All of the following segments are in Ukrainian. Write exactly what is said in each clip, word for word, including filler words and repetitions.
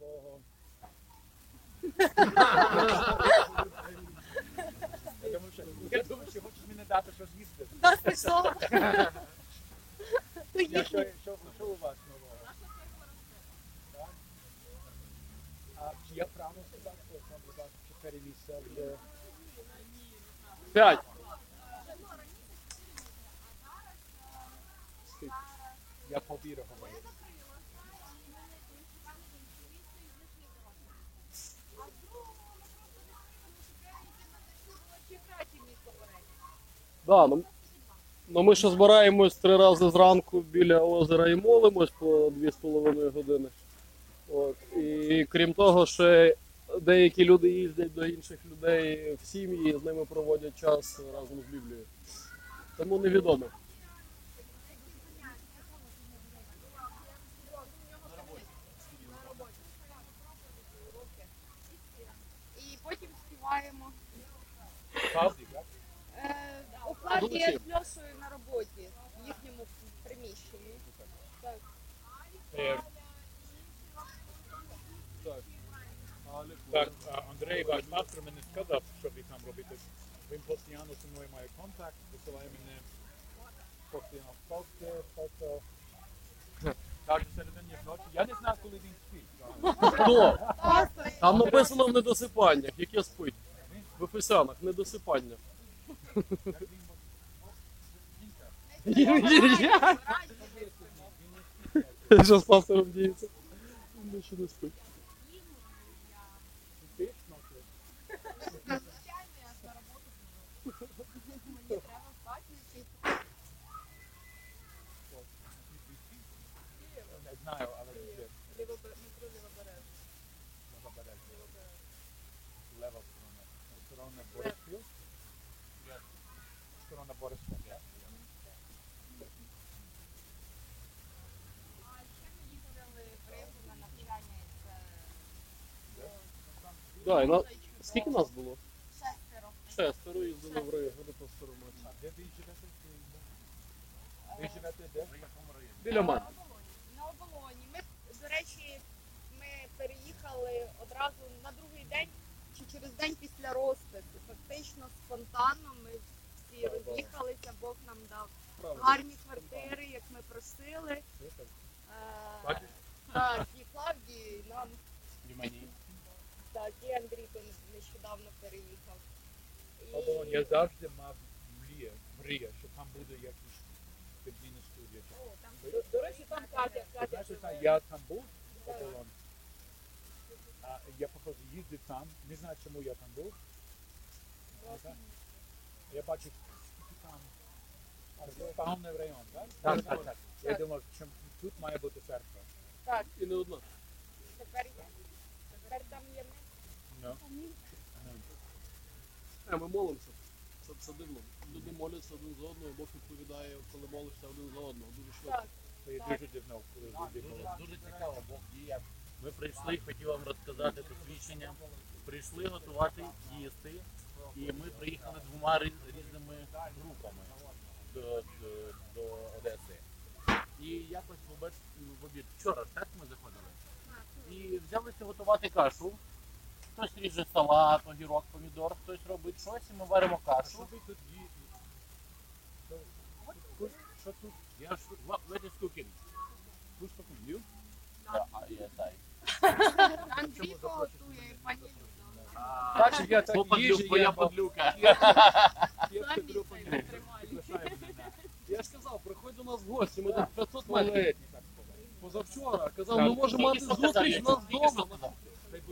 нового. Я думаю, що хочеш мені дати щось їсти. Так, пішло. Що у вас нового? Чи я правильно сказав, що там у вас чотири місця вже? П'ять. Я повірю, говорю. Да, ну, ну ми ще збираємось три рази зранку біля озера і молимось по дві з половиною години. От. І крім того, ще деякі люди їздять до інших людей в сім'ї і з ними проводять час разом з Біблією. Тому невідомо. І потім співаємо. Я з Льошою на роботі, в їхньому приміщенні. Так. Так. Так, Андрей, ваш мастер мені сказав, що ви там робите. Він постійно зі мною має контакт, висилає мене постійно в пости, фото. Так, середині ночі. Я не знаю, коли він спить. Хто? Там написано в недосипаннях, яке спить. В Ефесянах, недосипання. Що з пастором діється? Він ще не спить. Не знаю, але де. Левобережна. Сторона Бориспіль. Так, да, скільки нас було? Шестеро. Шестеро їздили в районі по старому. Де ви живете? Ви живете де? Біля мене. На Оболоні. Ми, до речі, ми переїхали одразу на другий день чи через день після розпису. Фактично спонтанно ми всі роз'їхалися, Бог нам дав гарні квартири, як ми просили. Так, і Клавдії нам. Так, і Андрій нещодавно переїхав. І... Я завжди мав мрію, мрію, що там буде якісь подібні студії. О, там, до, до речі, там Катя. Катя знаєш, там, я там був, Оболонь. А, я, походу, їздив там. Не знаю, чому я там був. Власне. Я бачив, скільки там. Спавний район, так? Так, так, так. Я думав, що тут має бути церква. Так. І не одна. Тепер є. Тепер там є. No. Не, ми молимося, це, це дивно. Люди моляться один за одного, Бог відповідає, коли молишся один за одного. Дуже швидко. Це є дуже дивно, коли люди молиться. Дуже цікаво, Бог діє. Ми прийшли, хотів вам розказати про свідчення. Прийшли готувати їсти, і ми приїхали двома різними групами до, до, до Одеси. І якось в обід, в обід вчора, так ми заходили, і взялися готувати кашу. Хтось ріже салат, огірок, помідор, хтось робить щось, і ми варимо кашу. Що тут? Я ж... What is cooking? Who's cooking? You? Yes, I. Андрій готує, і пані Люда. Бачиш, я так їжджу, я подлюка. Самі себе тримають. Я ж казав, приходь до нас в гості, ми тут п'ятсот метрів. Позавчора казав, ми можемо мати зустріч у нас вдома. Ні,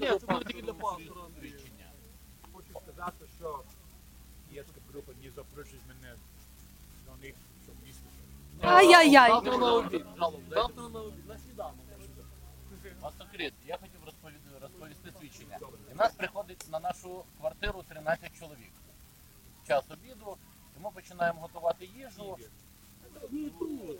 це буде тільки для пастора Андрія. Хочу сказати, що єска група не запрошує мене до них, щоб їсти. Ай-яй-яй! Завтра на обід. Завтра на обід. На сніданок. А секрет, я хотів розповісти свідчення. І нас приходить на нашу квартиру тринадцять чоловік. Час обіду, і ми починаємо готувати їжу.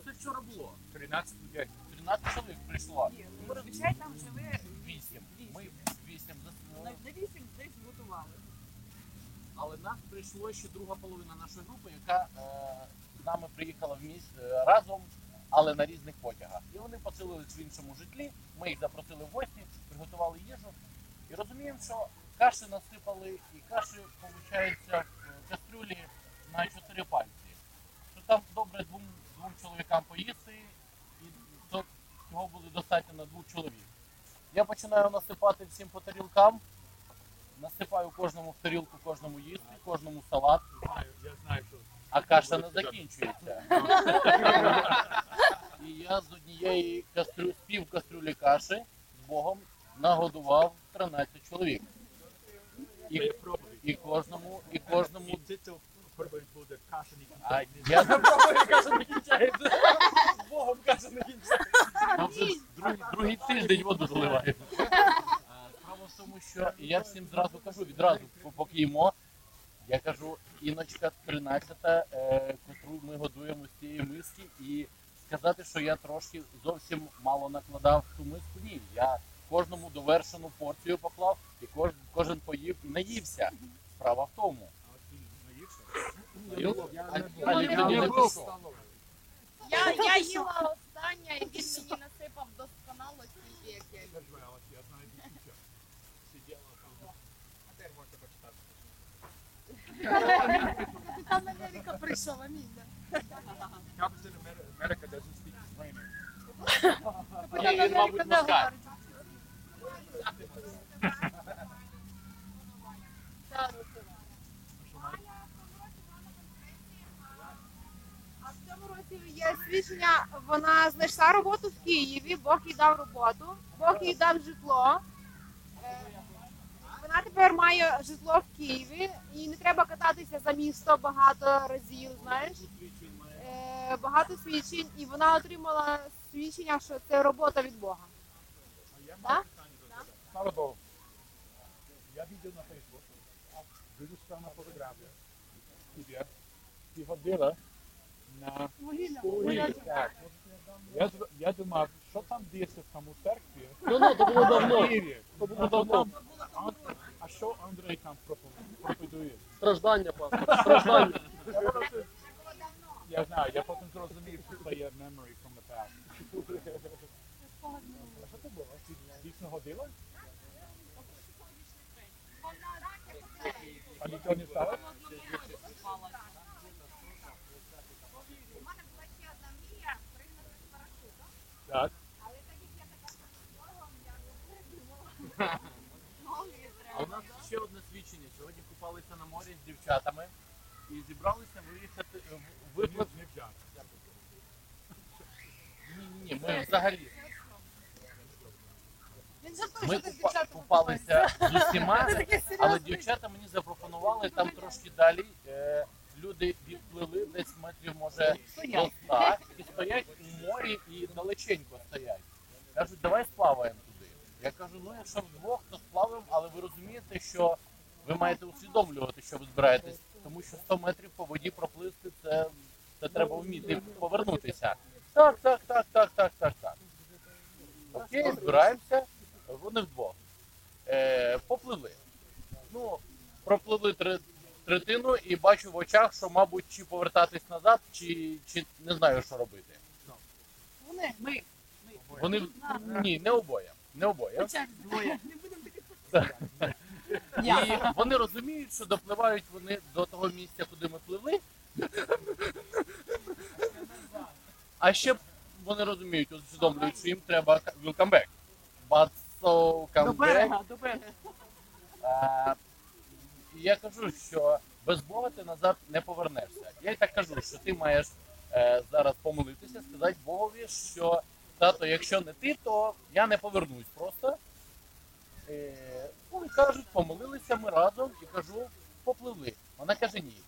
Це вчора було. тринадцять людей. тринадцять чоловік прийшло. Зазвичай там живе вісім. Ми вісім заснули. На вісім десь готували. Але нас прийшло ще друга половина нашої групи, яка е, з нами приїхала в місті разом, але на різних потягах. І вони поселились в іншому житлі, ми їх запросили в гості, приготували їжу. І розуміємо, що каші насипали, і каші, виходить, в кастрюлі на чотири пальці. Що там добре двом, двом чоловікам поїсти, і цього буде достатньо на двох чоловік. Я починаю насипати всім по тарілкам, насипаю кожному в тарілку, кожному їсти, кожному салат. Я знаю, що... А каша не закінчується. І я з однієї кастрю... пів кастрюлі каші з Богом нагодував тринадцять чоловік. І, і кожному, і кожному... І титул буде «Каша не кінчається». Я запробую «Каша не кінчається». З Богом «Каша не кінчається». Там вже друг, другий тиждень воду заливаємо. Справа в тому, що я всім зразу кажу, відразу поки їмо, я кажу, іночка тринадцята, е, котру ми годуємо з цієї миски, і сказати, що я трошки зовсім мало накладав в ту миску, ні. Я кожному довершену порцію поклав, і кож, кожен поїв і наївся. Справа в тому. А ти наївся? А я не був. Я їла останнє, і він мені насипав досконало свій вік. Я знаю, де дівчат. Сиділа там. А тепер можна почитати. Америка прийшла, амінь. Captain America doesn't speak Spanish. Капітан Америка не говорить. А в цьому році є свідчення, вона знайшла роботу в Києві, Бог їй дав роботу, Бог їй дав житло. Вона тепер має житло в Києві, і не треба кататися за місто багато разів, знаєш, е, багато свідчень, і вона отримала свідчення, що це робота від Бога. А я маю питання до тебе. Слава Богу. Я бачив на Фейсбуку, дуже странна фотографія. Тебе. Ти ходила на школі. Я думав, що там десь там у церкві? Ну, ну, то було давно. То було давно. А що Андрей там проповідує? Страждання, пастор, страждання. Я знаю, я потім зрозумів, що це є memory from the past. А що це було? Дійсно годила? А нічого не стало? У мене була ще одна мрія пригнати з парашутом. Так. Але так як я така парашутом, я не знаю. А у нас ще одне свідчення. Сьогодні купалися на морі з дівчатами і зібралися виїхати в виклик. Ні-ні-ні, ми взагалі. Ми купа- купалися з усіма, але дівчата мені запропонували там трошки далі. Е- люди відплили десь метрів, може, до ста, і стоять у морі і далеченько стоять. Кажуть, давай сплаваємо. Я кажу, ну якщо вдвох, то сплавимо, але ви розумієте, що ви маєте усвідомлювати, що ви збираєтесь, тому що сто метрів по воді проплисти, це, це треба вміти повернутися. Так, так, так, так, так, так, так. Окей, збираємося, вони вдвох. Е, попливли. Ну, пропливли третину і бачу в очах, що, мабуть, чи повертатись назад, чи, чи не знаю, що робити. Вони, ми. Вони, ні, не обоє. Не обоє. І вони розуміють, що допливають вони до того місця, куди ми пливли. А ще вони розуміють, усвідомлюють, що їм треба will come back. But so come back. До берега, до берега. Я кажу, що без Бога ти назад не повернешся. Я й так кажу, що ти маєш зараз помолитися, сказати Богові, що тато, якщо не ти, то я не повернусь просто. Е, ну, кажуть, помолилися ми разом і кажу, попливли. Вона каже, ні.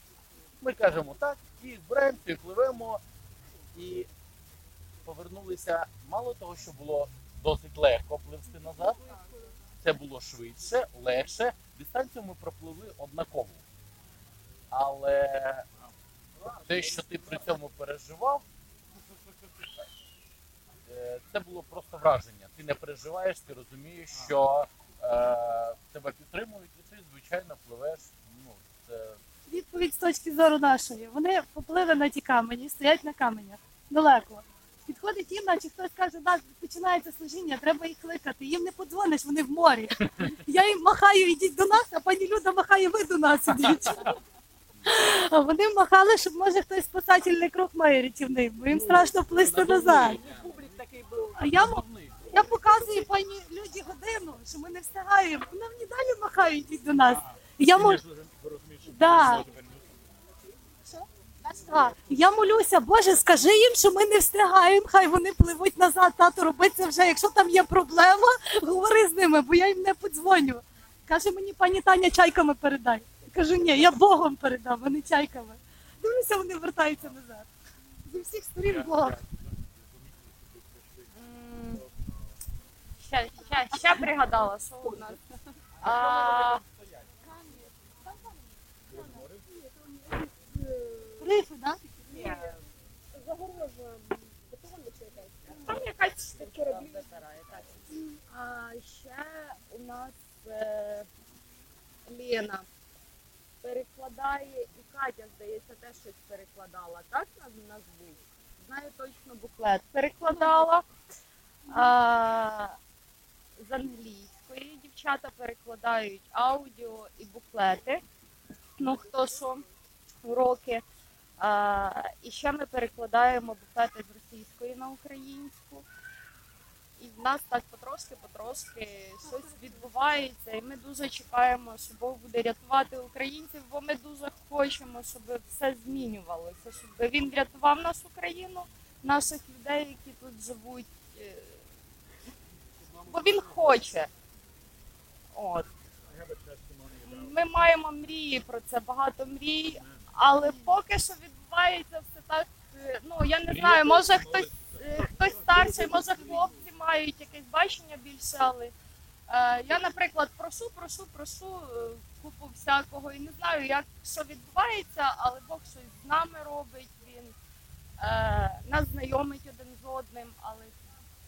Ми кажемо так, і збираємося, і пливемо. І повернулися, мало того, що було досить легко пливти назад. Це було швидше, легше. Дистанцію ми пропливли однаково. Але те, що ти при цьому переживав, це було просто враження. Ти не переживаєш, ти розумієш, що е, тебе підтримують, і ти, звичайно, пливеш. Ну, це... Відповідь з точки зору нашої. Вони попливли на ті камені, стоять на каменях, далеко. підходить їм, наче хтось каже, да, починається служіння, треба їх кликати, їм не подзвониш, вони в морі. Я їм махаю, ідіть до нас, а пані Люда махає, ви до нас ідіть. А вони махали, щоб, може, хтось спасательний круг має рятівний, бо їм страшно плисти назад. А я, я показую пані Люді годину, що ми не встигаємо, вона мені далі махає, ідіть до нас. Я можу... Да. А, я молюся, Боже, скажи їм, що ми не встигаємо, хай вони пливуть назад, тато, роби це вже, якщо там є проблема, говори з ними, бо я їм не подзвоню. Каже мені, пані Таня, чайками передай. Кажу, ні, я Богом передам, а не чайками. Дивлюся, вони вертаються назад. Зі всіх сторін Бог. Ще, ще, ще пригадала, що у нас. А... Рифи, так? Ні. Загорожуємо бетоном чи якась? Там якась кораблі. А ще у нас Лена перекладає, і Катя, здається, теж щось перекладала. Так на звук? Знаю точно буклет. Перекладала. А, з англійської дівчата перекладають аудіо і буклети. Ну, хто що? Уроки. А, і ще ми перекладаємо буклети з російської на українську. І в нас так потрошки-потрошки щось відбувається. І ми дуже чекаємо, що Бог буде рятувати українців, бо ми дуже хочемо, щоб все змінювалося, щоб Він рятував нашу країну, наших людей, які тут живуть. Бо Він хоче. От. Ми маємо мрії про це, багато мрій. Але поки що відбувається все так, ну я не знаю, може хтось, хтось старший, може хлопці мають якесь бачення більше, але е, я, наприклад, прошу, прошу, прошу купу всякого і не знаю, як, що відбувається, але Бог щось з нами робить, Він е, нас знайомить один з одним, але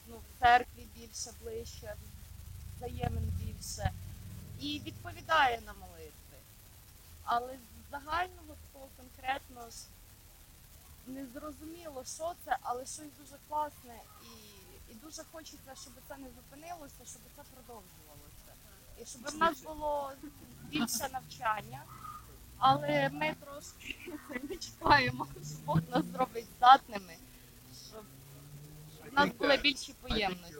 ну, в церкві більше, ближче, взаємин більше і відповідає на молитви. Але загального такого конкретно не зрозуміло, що це, але щось дуже класне і, і дуже хочеться, щоб це не зупинилося, щоб це продовжувалося. І щоб в нас було більше навчання, але ми трошки не чекаємо, що Бог нас зробить здатними, щоб в нас були більші поємності.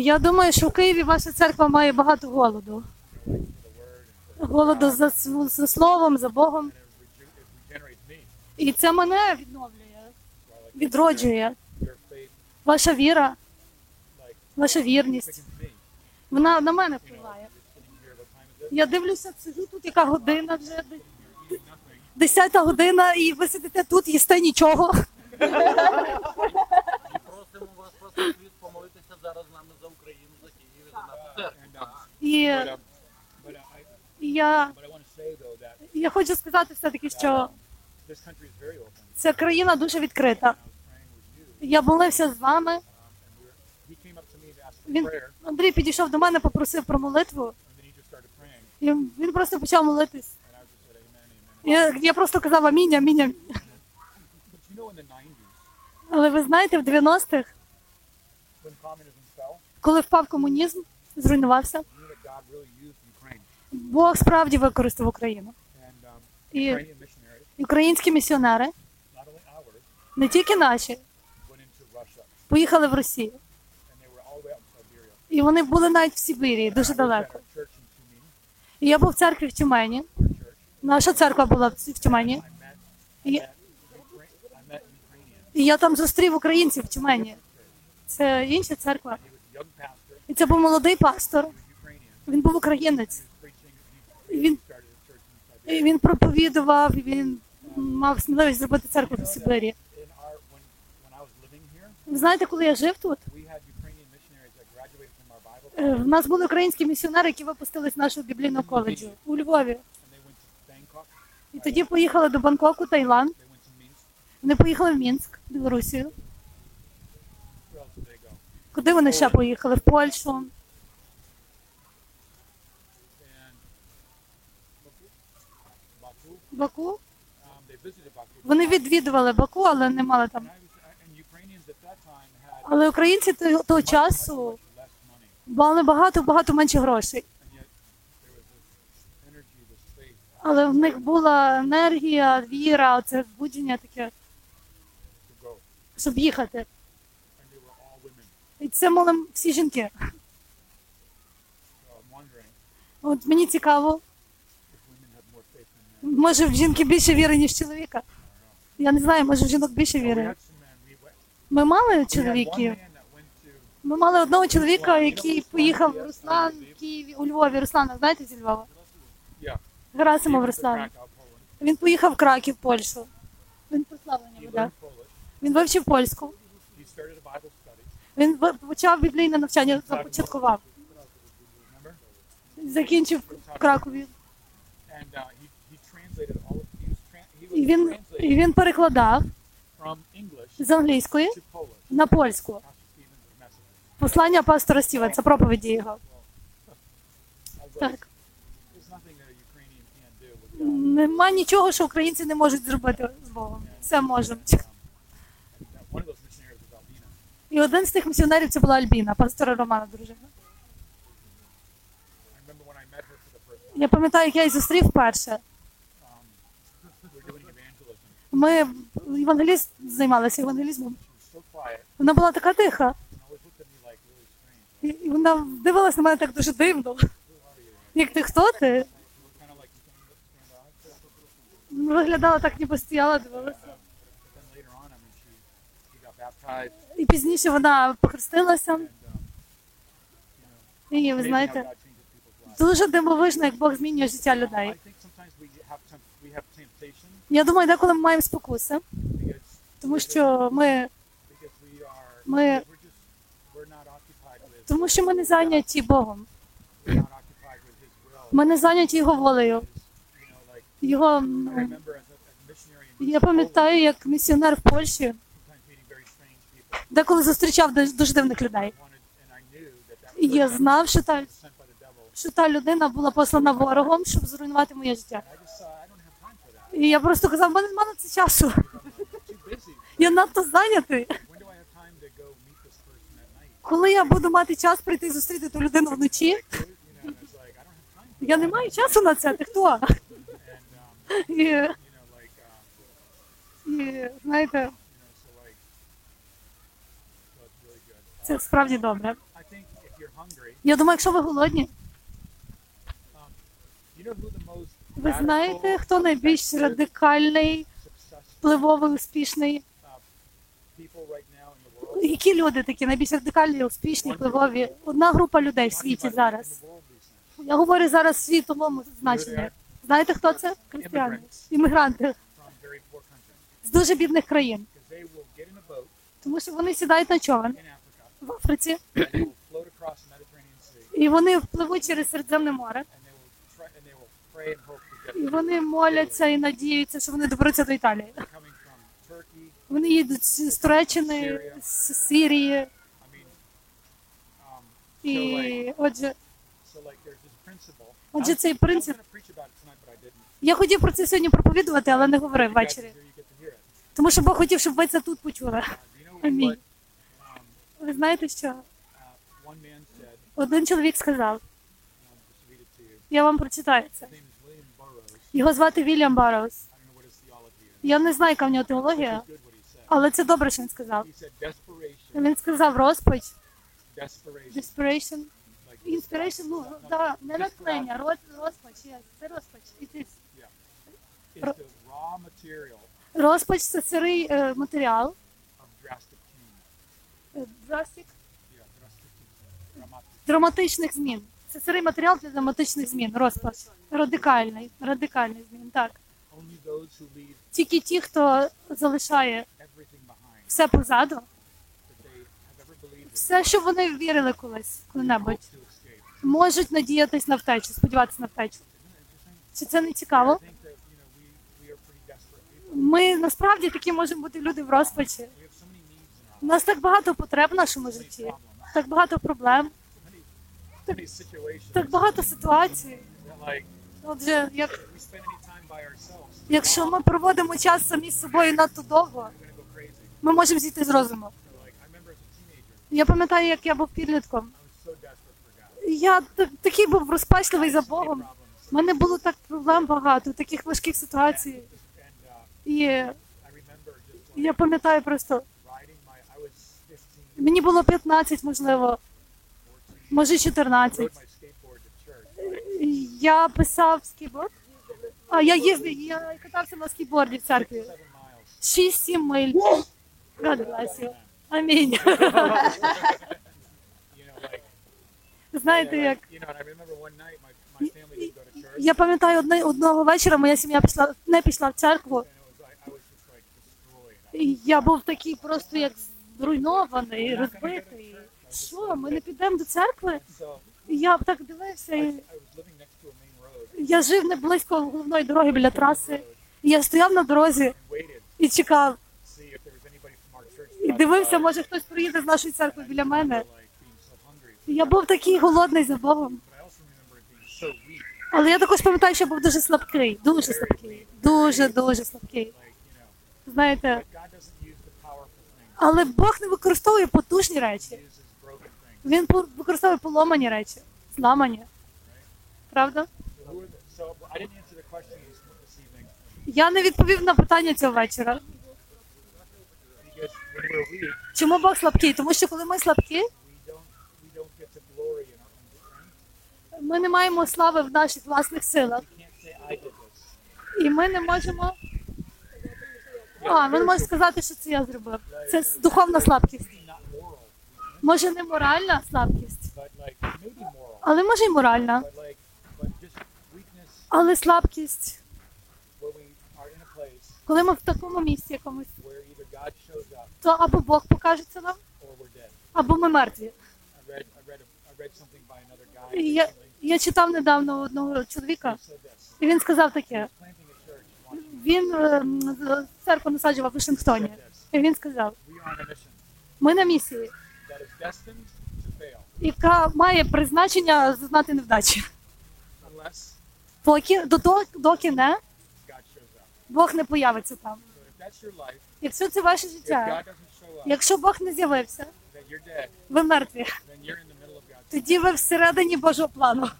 Я думаю, що в Києві ваша церква має багато голоду. Голоду за, за словом, за Богом. І це мене відновлює, відроджує. Ваша віра, ваша вірність. Вона на мене впливає. Я дивлюся, сиджу тут, яка година вже. Десята година, і ви сидите тут, їсте нічого. Ми просимо вас, просто світ, помолитися зараз з нами за Україну, за Київ, за нашу церкву. Я, я хочу сказати все-таки, що ця країна дуже відкрита. Я молився з вами. Він, Андрій підійшов до мене, попросив про молитву. І він просто почав молитись. Я, я просто казав амінь, амінь, амінь. Але ви знаєте, в дев'яностих, коли впав комунізм, зруйнувався, Бог справді використав Україну. І українські місіонери, не тільки наші, поїхали в Росію. І вони були навіть в Сибірі, дуже далеко. І я був в церкві в Тюмені. Наша церква була в Тюмені. І я там зустрів українців в Тюмені. Це інша церква. І це був молодий пастор. Він був українець. Він, він проповідував, він мав сміливість зробити церкву в Сибирі. Ви знаєте, коли я жив тут, в нас були українські місіонери, які випустились з нашого біблійного коледжу у Львові. І тоді поїхали до Бангкоку, Таїланд. Вони поїхали в Мінск, Білорусію. Куди вони ще поїхали? В Польщу. Баку, Вони відвідували Баку, але не мали там. Але українці того часу мали багато-багато менше грошей. Але в них була енергія, віра, це збудження таке, щоб їхати. І це мали всі жінки. От мені цікаво. Може, в жінки більше віри, ніж чоловіка? Я не знаю, може, в жінок більше віри. Ми мали чоловіків. Ми мали одного чоловіка, який поїхав в Руслан, в Києві, у Львові. Руслан, знаєте, зі Львова? Герасимов Руслан. Він поїхав в Краків, Польщу. Він прославлений, так? Він вивчив польську. Він почав біблійне навчання, започаткував. Закінчив в Кракові. І він, і він перекладав з англійської на польську. Послання пастора Стіва, це проповіді його. Так. Нема нічого, що українці не можуть зробити з Богом. Все можуть. І один з тих місіонерів це була Альбіна, пастора Романа, дружина. Я пам'ятаю, як я її зустрів вперше. Ми евангеліст займалися евангелізмом. Вона була така тиха. І вона дивилась на мене так дуже дивно. Як ти, хто ти? Виглядала так, ніби стояла, дивилася. І пізніше вона похрестилася. І ви знаєте, дуже дивовижно, як Бог змінює життя людей. Я думаю, деколи ми маємо спокуси, тому що ми, ми, тому що ми не зайняті Богом. Ми не зайняті Його волею. Його, я пам'ятаю, як місіонер в Польщі деколи зустрічав дуже дивних людей. І я знав, що та, що та людина була послана ворогом, щоб зруйнувати моє життя. І я просто казав, в мене немає на це часу. Я надто зайнятий. Коли я буду мати час прийти і зустріти ту людину вночі? Я не маю часу на це, ти хто? І, і, знаєте, це справді добре. Я думаю, якщо ви голодні, ви знаєте, хто найбільш радикальний, впливовий, успішний? Які люди такі найбільш радикальні, успішні, впливові? Одна група людей в світі зараз. Я говорю зараз в світовому значенні. Знаєте, хто це? Християни. Іммігранти. З дуже бідних країн. Тому що вони сідають на човен в Африці. І вони впливуть через Середземне море. І вони моляться і надіються, що вони доберуться до Італії. Вони їдуть з Туреччини, з Сирії. І отже, отже, цей принцип. Я хотів про це сьогодні проповідувати, але не говорив ввечері. Тому що Бог хотів, щоб ви це тут почули. Амінь. Ви знаєте, що? Один чоловік сказав, я вам прочитаю це. Його звати William Burroughs. Я не знаю, яка в нього теологія, але це добре, що він сказав. Він сказав розпач, desperation, inspiration, ну, да, не натхнення, розпач, yes, це розпач. Ро... Розпач – це сирий е, матеріал. Drastic. Драматичних змін. Це сирий матеріал для драматичних змін, розпач. Радикальний, радикальний змін, так. Тільки ті, хто залишає все позаду, все, що вони вірили колись, коли-небудь, можуть надіятись на втечу, сподіватися на втечу. Чи це не цікаво? Ми насправді такі можемо бути люди в розпачі. У нас так багато потреб в нашому житті, так багато проблем, так, так багато ситуацій. Отже, як Якщо ми проводимо час самі з собою надто довго, ми можемо зійти з розуму. Я пам'ятаю, як я був підлітком. Я такий був розпачливий за Богом. У мене було так проблем багато, таких важких ситуацій. І я пам'ятаю просто, мені було п'ятнадцять, можливо, може чотирнадцять. Я писав скейтборд. А я їздив, я катався на скейтборді в церкві. шість-сім миль. God bless you. Амінь. Знаєте, як... Я пам'ятаю, одного вечора моя сім'я пішла, не пішла в церкву. І я був такий просто як зруйнований, розбитий. Що, ми не підемо до церкви? Я так дивився. І... Я жив не близько головної дороги біля траси. І я стояв на дорозі і чекав. І дивився, може хтось приїде з нашої церкви біля мене. І я був такий голодний за Богом. Але я також пам'ятаю, що я був дуже слабкий. Дуже слабкий. Дуже-дуже слабкий. Знаєте, але Бог не використовує потужні речі. Він використовує поломані речі. Зламані. Правда? Я не відповів на питання цього вечора. Чому Бог слабкий? Тому що коли ми слабкі, ми не маємо слави в наших власних силах. І ми не можемо... А, ми не можемо сказати, що це я зробив. Це духовна слабкість. Може, не моральна слабкість, але може й моральна. Але слабкість, коли ми в такому місці якомусь, то або Бог покажеться нам, або ми мертві. Я, я читав недавно одного чоловіка, і він сказав таке. Він церкву насаджував в Вашингтоні, і він сказав, ми на місії, яка має призначення зазнати невдачі. Поки, до того, доки не, Бог не появиться там. Якщо це ваше життя, якщо Бог не з'явився, ви мертві. Тоді ви всередині Божого плану.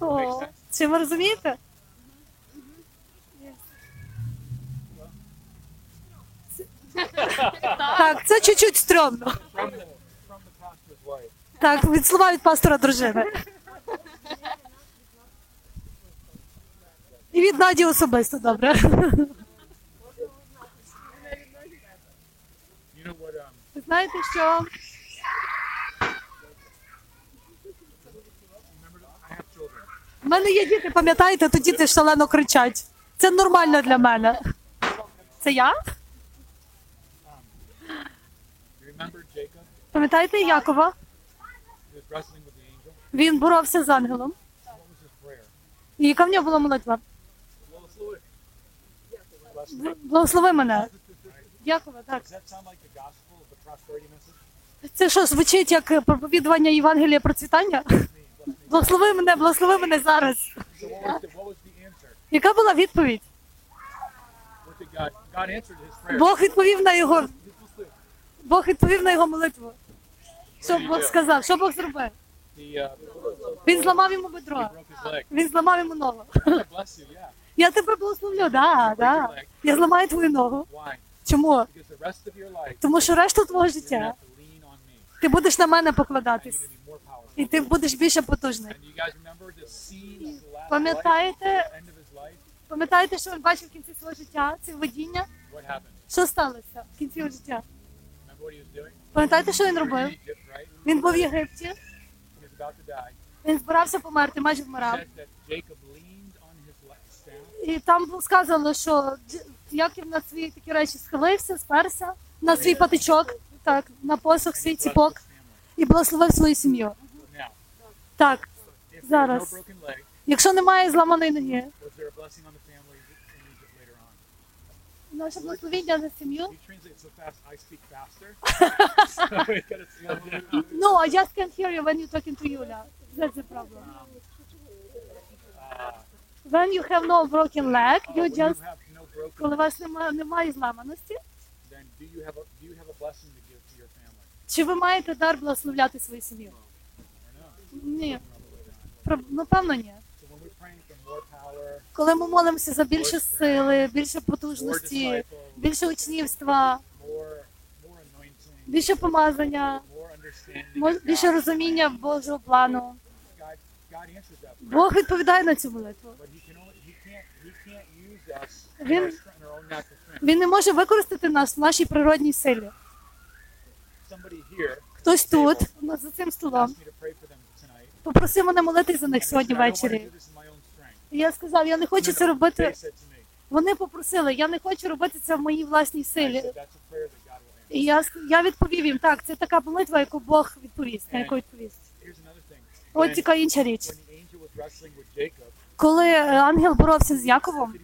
О, чи ви розумієте? Так, це чуть-чуть стрьомно. Так, від слова від пастора дружини. І від Наді особисто, добре. Ви знаєте, що... У мене є діти, пам'ятаєте, то діти шалено кричать. Це нормально для мене. Це я? Пам'ятаєте Якова? Він боровся з ангелом. І яка в нього була молитва? Благослови мене. Якова, так. Це що, звучить як проповідування Євангелія процвітання? Благослови мене, благослови мене зараз. Яка була відповідь? Бог відповів на його... Бог відповів на його молитву. Що Бог сказав? Що Бог зробив? Він зламав йому бедро. Він зламав йому ногу. Я тебе благословлю, да, да. Я зламаю твою ногу. Чому? Тому що решту твого життя ти будеш на мене покладатись. І ти будеш більше потужний. Пам'ятаєте, пам'ятаєте, що він бачив в кінці свого життя, це видіння? Що сталося в кінці його життя? Пам'ятаєте, що він робив? Він був в Єгипті. Він збирався померти, майже вмирав. І там сказано, що Яків на свої такі речі схилився, сперся на свій патичок, так, на посох свій ціпок і благословив свою сім'ю. Так, зараз. Якщо немає зламаної ноги, наше благословіння за сім'ю. No, I just can't hear you when you're talking to Yulia. That's the problem. When you have no broken leg, you oh, just коли у вас немає немає зламаності, then do you have a, do you have a blessing to give to your family? Чи ви маєте дар благословляти свою сім'ю? Ні. Напевно, ні. Коли ми молимося за більше сили, більше потужності, більше учнівства, більше помазання, більше розуміння Божого плану, Бог відповідає на цю молитву. Він, він не може використати нас в нашій природній силі. Хтось тут, за цим столом, попросив мене молитись за них сьогодні ввечері. І я сказав, я не хочу це робити. Вони попросили, я не хочу робити це в моїй власній силі. І я, я відповів їм, так, це така молитва, яку Бог відповість, на яку відповість. Ось цікава інша річ. Коли ангел боровся з Яковом,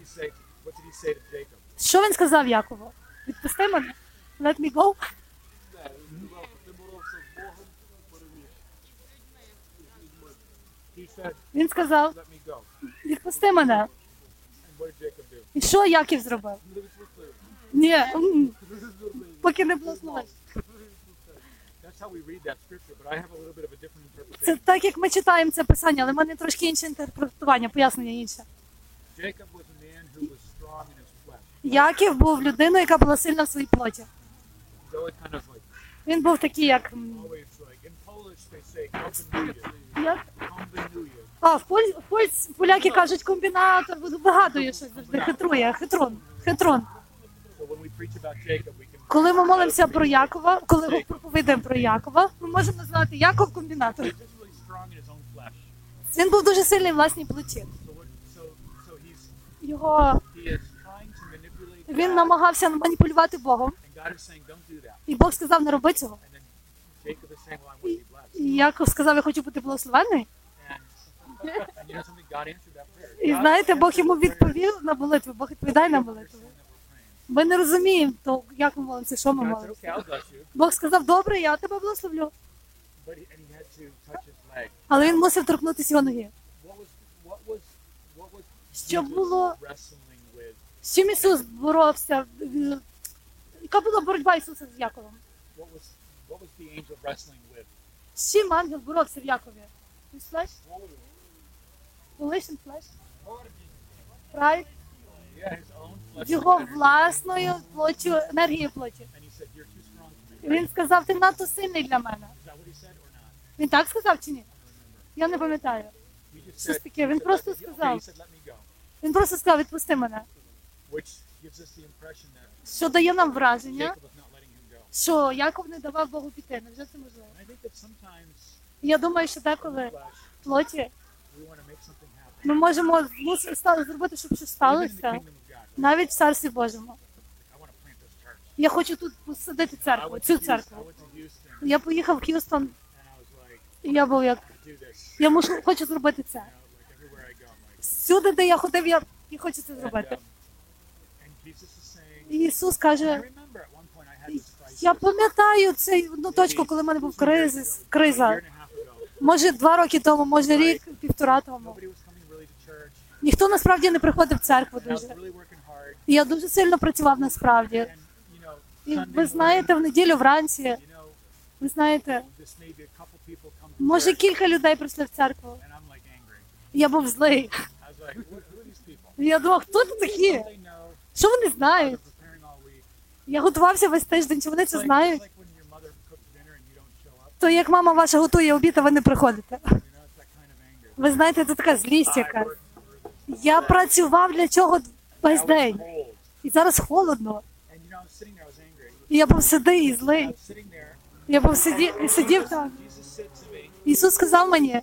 що він сказав Якову? Відпусти мене? Let me go? Він сказав, відпусти мене. І що Яків зробив? Ні, поки не було слова. Це так, як ми читаємо це писання, але в мене трошки інше інтерпретування, пояснення інше. Яків був людиною, яка була сильна в своїй плоті. Він був такий, як... Як? А, в Поль... Поль... поляки кажуть комбінатор, вигадує щось завжди, хитрує, хитрон, хитрон. Коли ми молимося про Якова, коли ми проповідуємо про Якова, ми можемо назвати Яков комбінатор. Він був дуже сильний в власній плоті. Його... Він намагався маніпулювати Богом. І Бог сказав, не роби цього. І, і Яков сказав, я хочу бути благословений. І знаєте, Бог йому відповів на молитву, Бог відповідає на молитву. Ми не розуміємо, то як ми молимося, що ми молимося. Бог сказав, добре, я тебе благословлю. Але він мусив торкнутися його ноги. Що було... З чим Ісус боровся? Яка була боротьба Ісуса з Яковом? З чим ангел боровся в Якові? Flesh? Volition flesh? Pride? Його власною плоттю, енергією плоті. Він сказав, ти надто сильний для мене. Він так сказав чи ні? Я не пам'ятаю. Щось таке, він просто сказав. Він просто сказав, відпусти мене. Що дає нам враження, що Яков не давав Богу піти, невже це можливо? Я думаю, що деколи в плоті ми можемо зробити, щоб щось сталося, навіть в Царстві Божому. Я хочу тут посадити церкву, цю церкву. Я поїхав в Х'юстон, і я був як, я мушу, хочу зробити це. Всюди, де я ходив, я, я хочу це зробити. І Ісус каже, я пам'ятаю цю одну точку, коли в мене був кризис, криза. Може, два роки тому, може, рік, півтора тому. Ніхто насправді не приходив в церкву дуже. І я дуже сильно працював насправді. І ви знаєте, в неділю вранці, ви знаєте, може, кілька людей прийшли в церкву. І я був злий. І я думав, хто це такі? Що вони знають? Я готувався весь тиждень, чи вони це знають? То як мама ваша готує обід, а ви не приходите. Ви знаєте, це така злість яка. Я працював для чого весь день. І зараз холодно. І я був сидий і злий. Я був сиді... і сидів там. Ісус сказав мені,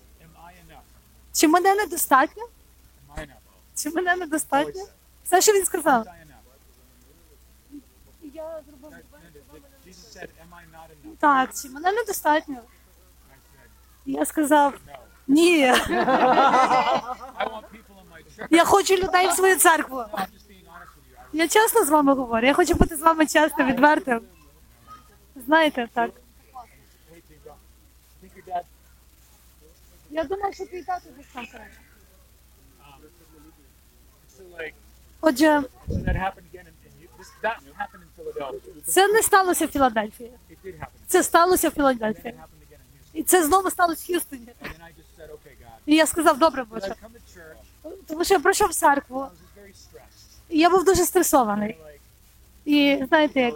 чи мене недостатньо? Чи мене недостатньо? Все, що він сказав. Я зробив мене. Так, чи мене недостатньо? Я сказав, ні. Я хочу людей в свою церкву. Я чесно з вами говорю, я хочу бути з вами чесно, відвертим. Знаєте, так. Я думав, що твій тато був сам краще. Отже, це не сталося в Філадельфії. Це сталося в Філадельфії. І це знову сталося в Х'юстоні. І я сказав, добре, Боже. Тому що я пройшов церкву. І я був дуже стресований. І знаєте, як,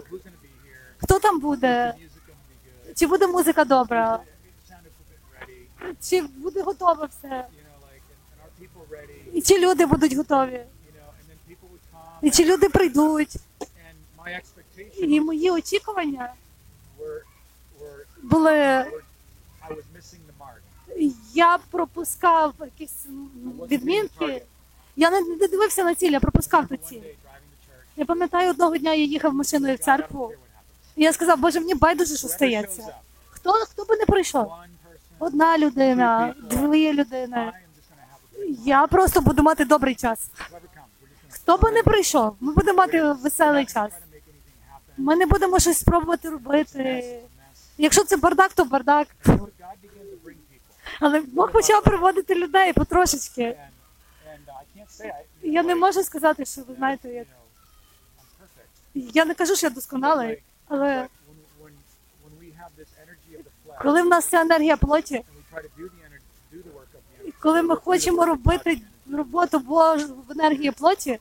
хто там буде? Чи буде музика добра? Чи буде готове все? І чи люди будуть готові? І чи люди прийдуть? І мої очікування були... Я пропускав якісь відмінки. Я не дивився на ціль, я пропускав ту ціль. Я пам'ятаю, одного дня я їхав машиною в церкву. І я сказав, Боже, мені байдуже, що стається. Хто, хто би не прийшов? Одна людина, дві людини. Я просто буду мати добрий час. Хто би не прийшов, ми будемо мати веселий час. Ми не будемо щось спробувати робити. Якщо це бардак, то бардак. Але Бог почав приводити людей потрошечки. Я не можу сказати, що, ви знаєте, як... Я не кажу, що я досконалий, але коли в нас ця енергія плоті, і коли ми хочемо робити роботу Божу в енергії плоті,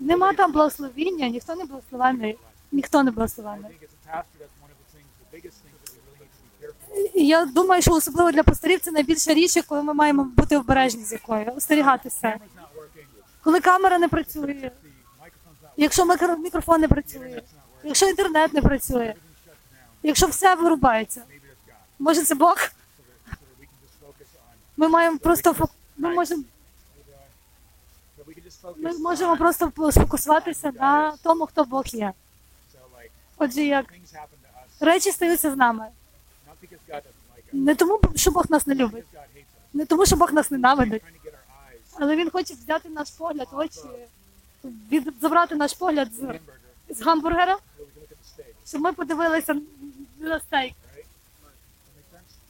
нема там благословіння, ніхто не благословений, ніхто не благословений. Я думаю, що особливо для пасторів це найбільша річ, коли ми маємо бути обережні з якою, остерігатися. Коли камера не працює, якщо мікрофон не працює, якщо інтернет не працює, якщо все вирубається, може це Бог? Ми маємо просто фок... ми можемо ми можемо просто сфокусуватися на тому, хто Бог є. Отже, як речі стаються з нами. Не тому, що Бог нас не любить, не тому, що Бог нас ненавидить, але Він хоче взяти наш погляд, очі, від, забрати наш погляд з, з гамбургера, щоб ми подивилися на стейк.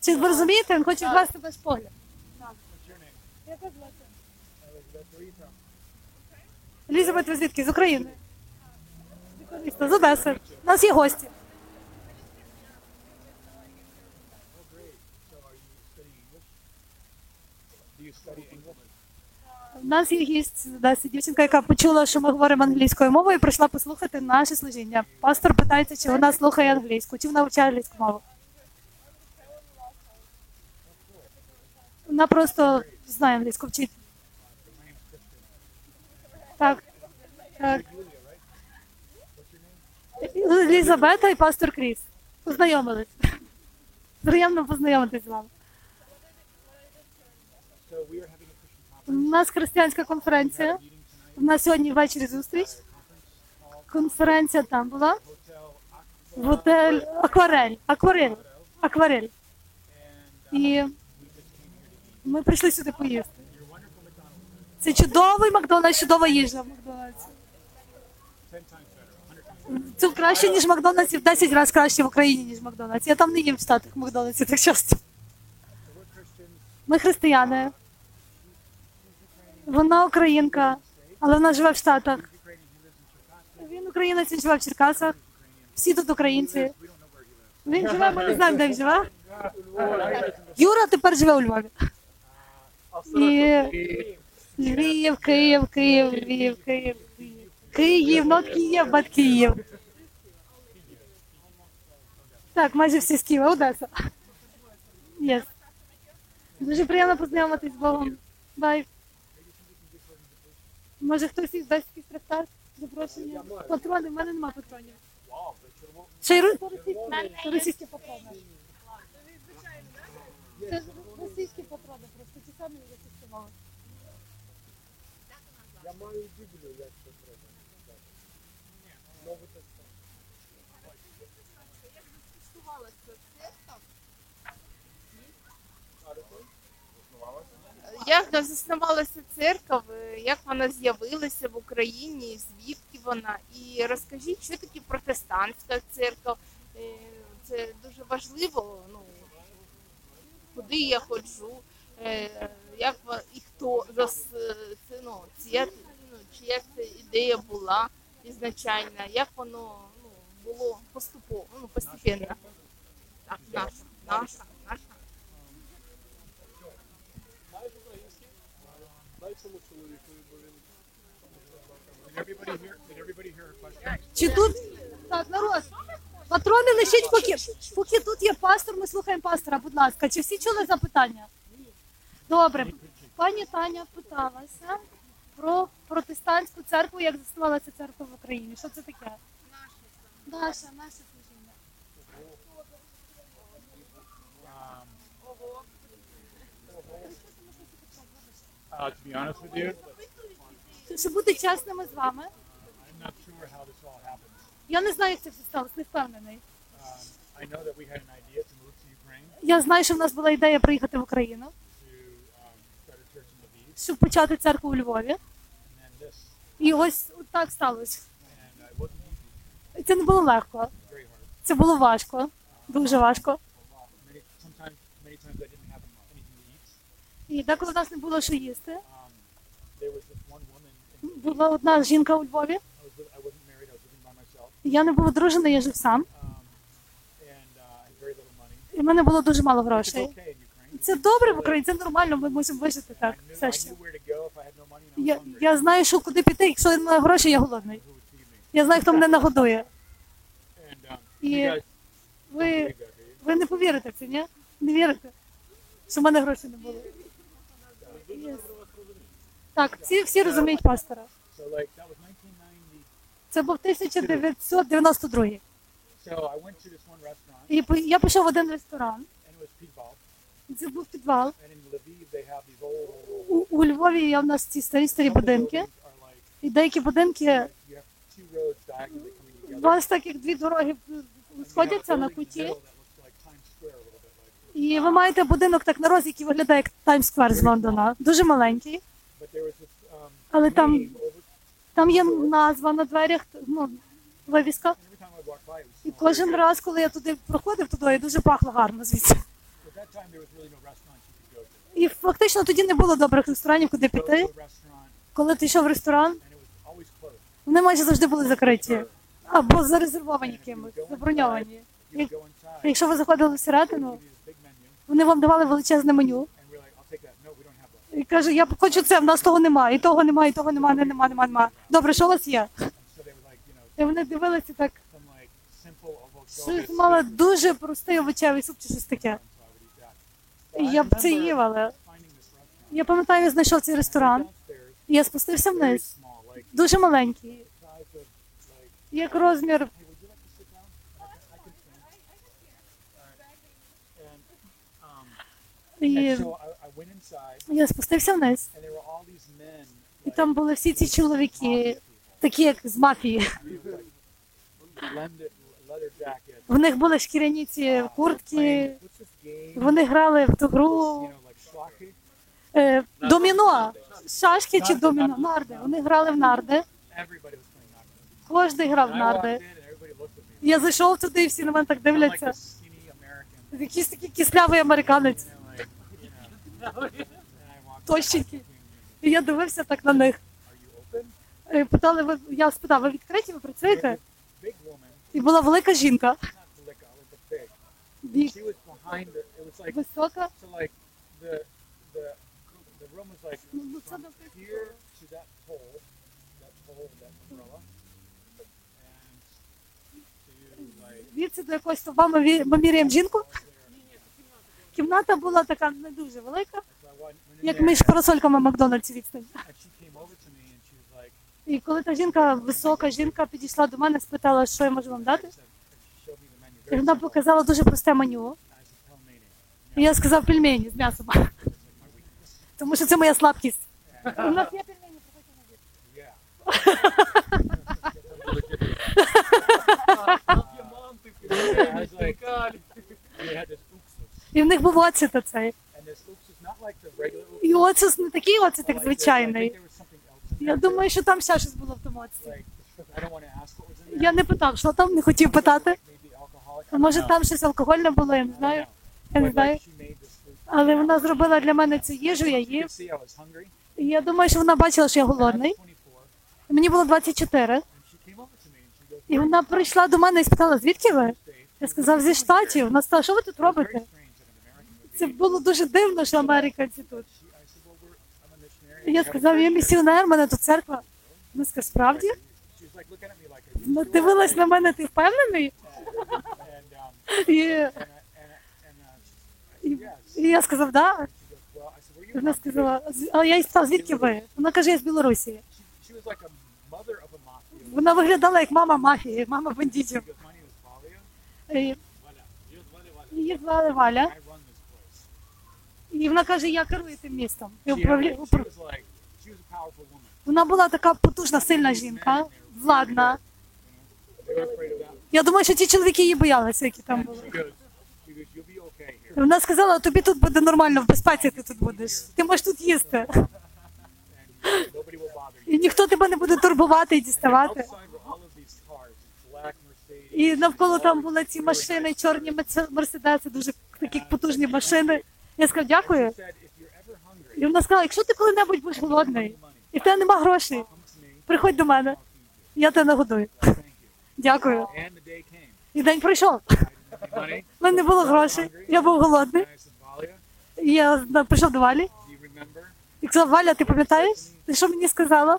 Чи ви розумієте? Він хоче ввести наш погляд. Яка звати? Елізабет, ви звідки? З України. З Одеси. У нас є гості. У нас є гість, дівчинка, яка почула, що ми говоримо англійською мовою, і прийшла послухати наше служіння. Пастор питається, чи вона слухає англійську, чи вона вчає англійську мову. Вона просто знає англійську, вчить. Так, так. Елізабета і пастор Кріс. Познайомились. Приємно познайомитись з вами. У нас християнська конференція. У нас сьогодні ввечері зустріч. Конференція там була. Готель Акварель. Акварель. Акварель. І ми прийшли сюди поїсти. Це чудовий Макдональдс, чудова їжа в Макдональдсі. Це краще, ніж Макдональдс, і в десять разів краще в Україні, ніж Макдональдс. Я там не їм в Штатах Макдональдсі так часто. Ми християни. Вона українка, але вона живе в Штатах. Він українець, він живе в Черкасах. Всі тут українці. Він живе, ми не знаємо, де він живе. Юра тепер живе у Львові. І... Львів, Київ, Київ, Львів, Київ, Київ. Київ, нот Київ, бат Київ. Так, майже всі з Києва, Одеса. Yes. Дуже приємно познайомитись з Богом. Бай. Може хтось із дасть якийсь трактат? Запрошення. Патрони? В мене немає патронів. Ще й російські патрони. Це ж російські патрони, просто ті самі російські мови. Я маю Біблію, якщо треба. Новий тестament. Я дискутувалася з тестом. Як заснувалася церква, як вона з'явилася в Україні, звідки вона? І розкажіть, що таке протестантська церква? Це дуже важливо, ну, куди я ходжу, як, і то зас, ну, ця, ну, чия ця ідея була ізначально, як воно ну, було поступово, ну, постепенно. Так, наша, наша, наша. Знаєш український? Дай цьому чоловіку, бо він... Чи тут... Так, народ, патрони лишіть, поки, поки тут є пастор, ми слухаємо пастора, будь ласка. Чи всі чули запитання? Добре. Пані Таня питалася про протестантську церкву, як заснувалася церква в Україні. Що це таке? Наша. Наша, наша служіння. Ого. Uh, to be honest with you, щоб бути чесними з вами. I'm not sure how this all happens. Я не знаю, як це все сталося, не впевнений. I know that we had an idea to move to Ukraine. Я знаю, що в нас була ідея приїхати в Україну. Щоб почати церкву у Львові. І ось так сталося. Це не було легко. Це було важко. Дуже важко. І деколи в нас не було що їсти. Була одна жінка у Львові. Я не був одружений, я жив сам. І в мене було дуже мало грошей. Це добре в Україні, це нормально, ми мусимо вижити так. Все ще. Я, я знаю, що куди піти, якщо я не маю гроші, я голодний. Я знаю, хто мене нагодує. І ви, ви не повірите в це, ні? Не вірите, що в мене гроші не було. Yes. Так, всі, всі розуміють пастора. Це був тисяча дев'ятсот дев'яносто другий. І я пішов в один ресторан. Це був підвал. У, у Львові є в нас ці старі-старі будинки. І деякі будинки... У вас так, як дві дороги сходяться на куті. І ви маєте будинок так на розі, який виглядає як Таймс-сквер з Лондона. Дуже маленький. Але там, там є назва на дверях, ну, вивіска. І кожен раз, коли я туди проходив, туди дуже пахло гарно звідси. І фактично тоді не було добрих ресторанів, куди піти. Коли ти йшов в ресторан, вони майже завжди були закриті. Або зарезервовані кимось, заброньовані. Як, якщо ви заходили всередину, вони вам давали величезне меню. І кажу, я хочу це, в нас того немає, і того немає, і того немає, нема, нема, нема. Добре, що у вас є? І вони дивилися так, щось мала дуже простий овочевий суп чи щось таке. І я б це їв, але... Я пам'ятаю, я знайшов цей ресторан, і я спустився вниз, дуже маленький, як розмір... І я спустився вниз, і там були всі ці чоловіки, такі як з мафії. В них були шкіряні ці куртки, вони грали в ту гру, доміно, шашки чи доміно, нарди, вони грали в нарди, кожен грав в нарди. Я зайшов туди, і всі на мене так дивляться, якийсь такий кислявий американець. Тощенькі. І я дивився так на них. Питали, ви, я спитав, ви відкриті, ви працюєте? І була велика жінка. Бі... Висока. Ну, це до того. Вірці до якогось стовба ми, ми міряємо жінку. Кімната була така не дуже велика, як між парасольками Макдональдсів відстань. І коли та жінка, висока жінка, підійшла до мене, спитала, що я можу вам дати. І вона показала дуже просте меню. І я сказав пельмені з м'ясом. Тому що це моя слабкість. У нас є пельмені, приходьте на віру. І в них був оцет оцей. І оцет не такий оцет, як звичайний. Я думаю, що там ще щось було в тому оцеті. Я не питав, що там, не хотів питати. Може там щось алкогольне було, я не знаю. Я не знаю. Але вона зробила для мене цю їжу, я їв. І я думаю, що вона бачила, що я голодний. Мені було двадцять чотири. І вона прийшла до мене і спитала, звідки ви? Я сказав, зі Штатів. Вона сказала, що ви тут робите? Це було дуже дивно, що американці тут. І я сказав, я місіонер, в мене тут церква. Вона сказала, справді? Вона дивилась на мене, ти впевнений? І... І, і я сказав, да. Вона сказала, а я їй спитав, звідки ви? Вона каже, я з Білорусі. Вона виглядала як мама мафії, мама бандитів. І, її звали Валя. І вона каже, я керую тим містом. Управлі... Вона була така потужна, сильна жінка, владна. Я думаю, що ті чоловіки її боялися, які там були. Вона сказала, тобі тут буде нормально, в безпеці ти тут будеш. Ти можеш тут їсти. І ніхто тебе не буде турбувати і діставати. І навколо там були ці машини, чорні мерседеси, дуже такі потужні машини. Я сказав, дякую. І вона сказала, якщо ти коли-небудь будеш голодний, і в тебе нема грошей, приходь до мене, я тебе нагодую. Дякую. І день прийшов. У мене не було грошей, я був голодний. І я прийшов до Валі. І казав, Валя, ти пам'ятаєш? Ти що мені сказала?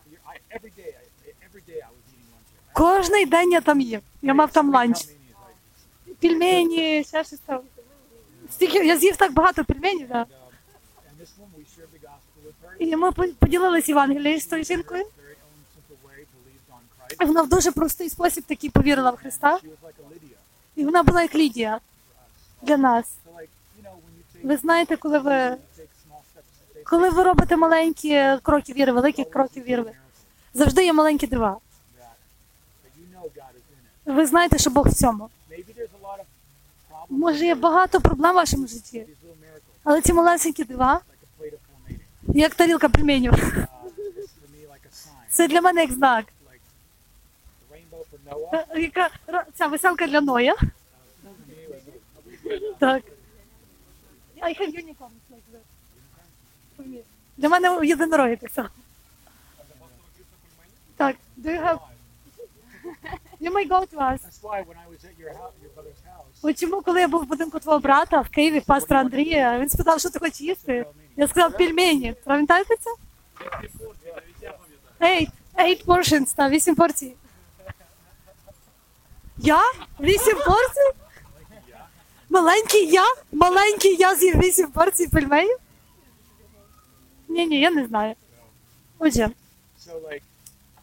Кожний день я там їв. Я мав там ланч. Пельмені, ще щось там. Стільки, я з'їв так багато пельменів, так. І ми поділилися Євангелією з тою жінкою. І вона в дуже простий спосіб такий повірила в Христа. І вона була як Лідія для нас. Ви знаєте, коли ви, коли ви робите маленькі кроки віри, великі кроки віри, завжди є маленькі дива. Ви знаєте, що Бог в цьому. Може, є багато проблем в вашому житті, але ці малесенькі дива, як тарілка пельменів. Це для мене як знак. Яка ця веселка для Ноя? Так. I have unicorns like that. For me. Для мене єдинороги так само. Так, do you have? You may go to us. От чому, коли я був в будинку твого брата в Києві, пастора Андрія, він спитав, що ти хочеш їсти? Я сказав, пельмені. Пам'ятаєте це? Eight, eight portions, там вісім порцій. Я? Вісім порцій? Маленький я? Маленький я з'їв вісім порцій пельменів? Ні-ні, я не знаю. Отже.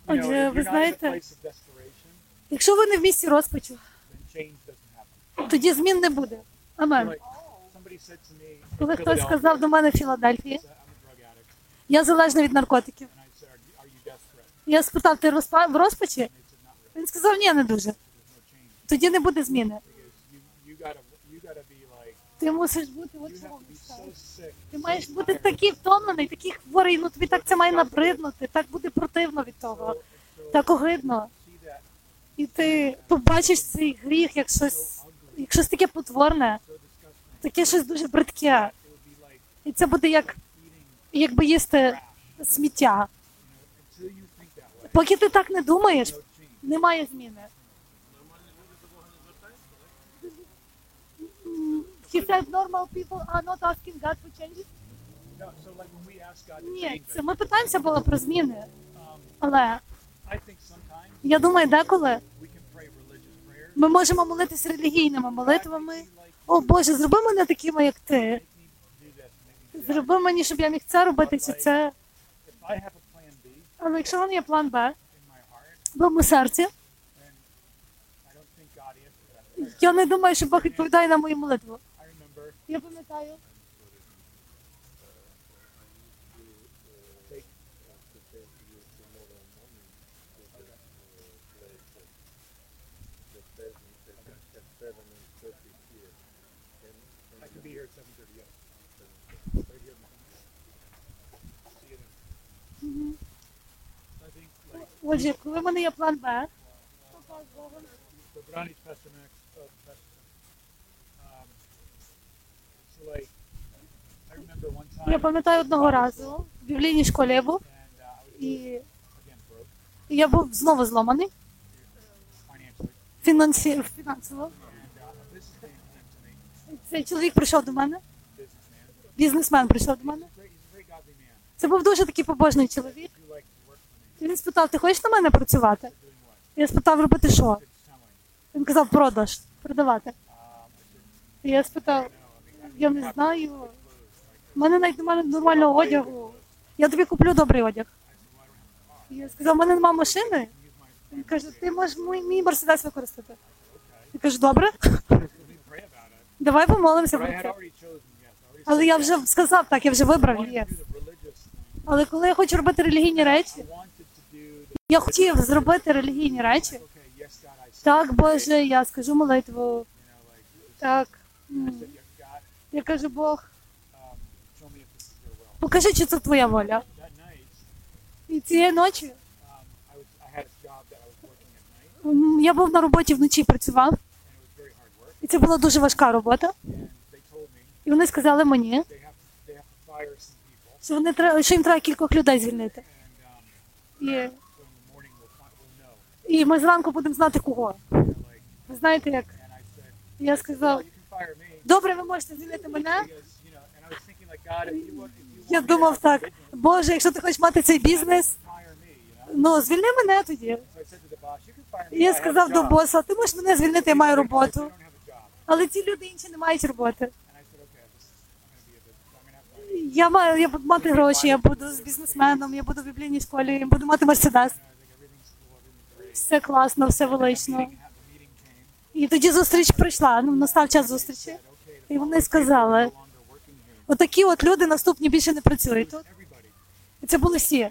Отже, ви знаєте, якщо ви не в місці розпачу, тоді змін не буде. Амен. Коли хтось сказав до мене в Філадельфії, я залежна від наркотиків. Я спитав, ти в розпачі? Він сказав, ні, не дуже. Тоді не буде зміни. Ти мусиш бути, от чого він сказав. Ти маєш бути такий втомлений, такий хворий, ну тобі так це має набриднути, так буде противно від того, так огидно. І ти побачиш цей гріх, як щось, як щось таке потворне, таке щось дуже бридке. І це буде як, якби їсти сміття. Поки ти так не думаєш, немає зміни. He said normal people are not asking God for changes. No, so like when we ask God to change. Ні, це ми питаємося було про зміни. Але я думаю, деколи ми можемо молитися релігійними молитвами. О, Боже, зроби мене такими, як ти. Зроби мені, щоб я міг це робити, чи це. Але якщо в мене є план Б, в моєму серці, я не думаю, що Бог відповідає на мою молитву. Я пам'ятаю. Mm-hmm. Отже, коли в мене є план Б, Я пам'ятаю одного разу в біблійній школі я був, і я був знову зломаний фінансі... фінансово. Цей чоловік прийшов до мене, бізнесмен прийшов до мене. Це був дуже такий побожний чоловік. І він спитав, ти хочеш на мене працювати? Я спитав, робити що? Він казав, продаж, продавати. І я спитав, я не знаю, в мене навіть немає нормального одягу. Я тобі куплю добрий одяг. І я сказав, в мене немає машини. Він каже, ти можеш мій, мій мерседес використати. Я кажу, добре, давай помолимося про це. Але я вже сказав так, я вже вибрав ЄС. Але коли я хочу робити релігійні речі, я хотів зробити релігійні речі. Так, Боже, я скажу молитву. Так. Я кажу, Бог, покажи, чи це твоя воля. І цієї ночі я був на роботі вночі, працював. І це була дуже важка робота. І вони сказали мені, що, вони, що їм треба кількох людей звільнити. І, і ми зранку будемо знати, кого. Ви знаєте, як? Я сказав, добре, ви можете звільнити мене. Я думав так, Боже, якщо ти хочеш мати цей бізнес, ну, звільни мене тоді. І я сказав до боса, ти можеш мене звільнити, я маю роботу. Але ці люди інші не мають роботи. Я маю, я буду мати гроші, я буду з бізнесменом, я буду в біблійній школі, я буду мати мерседес. Все класно, все велично. І тоді зустріч прийшла, ну, настав час зустрічі. І вони сказали, отакі от люди наступні більше не працюють тут. І це були всі,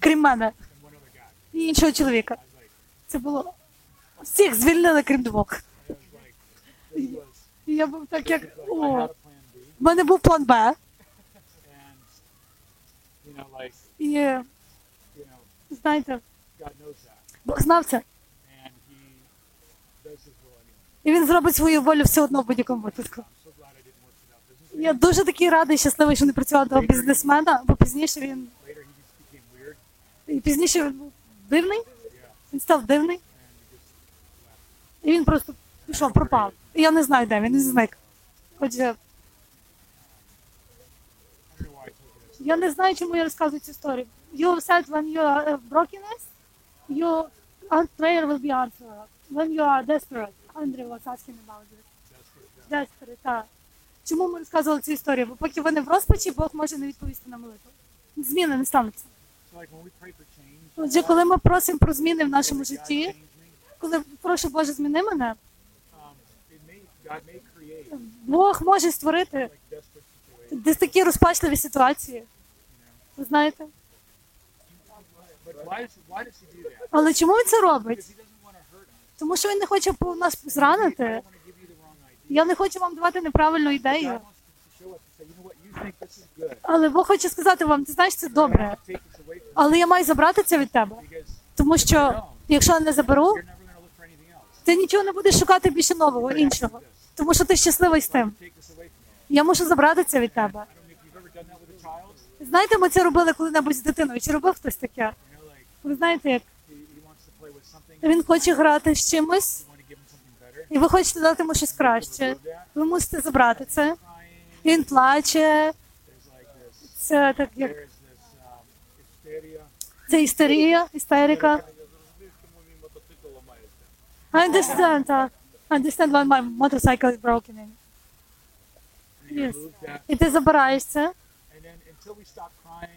крім мене і іншого чоловіка. Це було, всіх звільнили, крім двох. І я був так, як, о, в мене був план Б. І, знаєте, Бог знав це. І він зробить свою волю все одно в будь-якому випадку. Я дуже такий радий, щасливий, що не працював до бізнесмена, бо пізніше він... І пізніше він був дивний, він став дивний. І він просто пішов, пропав. І я не знаю, де він, він зник. Отже, я не знаю, чому я розказую цю історію. You said when you are brokenness, your prayer will be answered. When you are desperate, Андрей was asking about it. Desperate, так. Чому ми розказували цю історію? Бо поки ви не в розпачі, Бог може не відповісти на молитву. Зміни не стануться. Отже, коли ми просимо про зміни в нашому житті, коли прошу Боже, зміни мене, Бог може створити десь такі розпачливі ситуації. Ви знаєте? Але чому він це робить? Тому що він не хоче нас зранити. Я не хочу вам давати неправильну ідею. Але Бог хоче сказати вам, ти знаєш, це добре. Але я маю забрати це від тебе. Тому що, якщо я не заберу, ти нічого не будеш шукати більше нового, іншого. Тому що ти щасливий з тим. Я мушу забрати це від тебе. Знаєте, ми це робили коли-небудь з дитиною. Чи робив хтось таке? Ви знаєте, як? Він хоче грати з чимось, і ви хочете дати йому щось краще. Ви мусите забрати це. І він плаче. Це так як... Це істерія, істерика. I understand, так. I understand why my motorcycle is broken in. Yes. І ти забираєш це.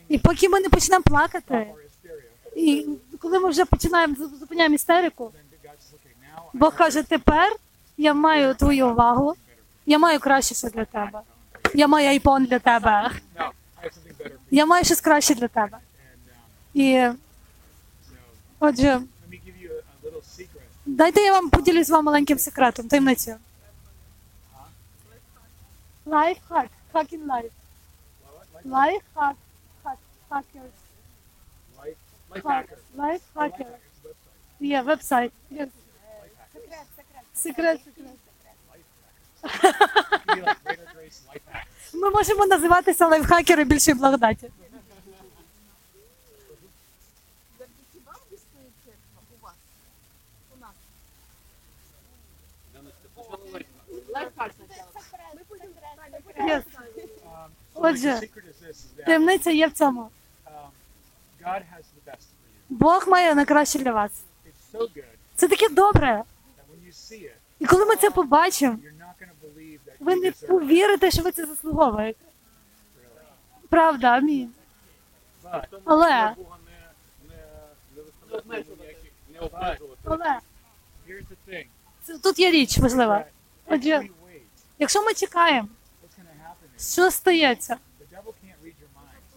І поки ми не почнемо плакати, і коли ми вже починаємо, зупиняємо істерику, Бог каже, тепер я маю твою увагу, я маю краще щось для тебе. Я маю айфон для тебе. Я маю щось краще для тебе. І, отже, дайте я вам поділюсь з вами маленьким секретом, таємницею. Life hack, hack in life. Life hack, hack, hackers. Life hacker. Life hacker. Yeah, website. Yes. Secret, secret. Secret, secret. Life hacker. Ми можемо називатися лайфхакери більшої благодаті. Завдяки вам існує церква у вас? У нас? Лайфхак. Отже, таємниця є в цьому. Бог має найкраще для вас. Це таке добре. І коли ми це побачимо, ви не повірите, що ви це заслуговуєте. Правда, амінь. Але, але, тут є річ важлива. Отже, якщо ми чекаємо, що стається?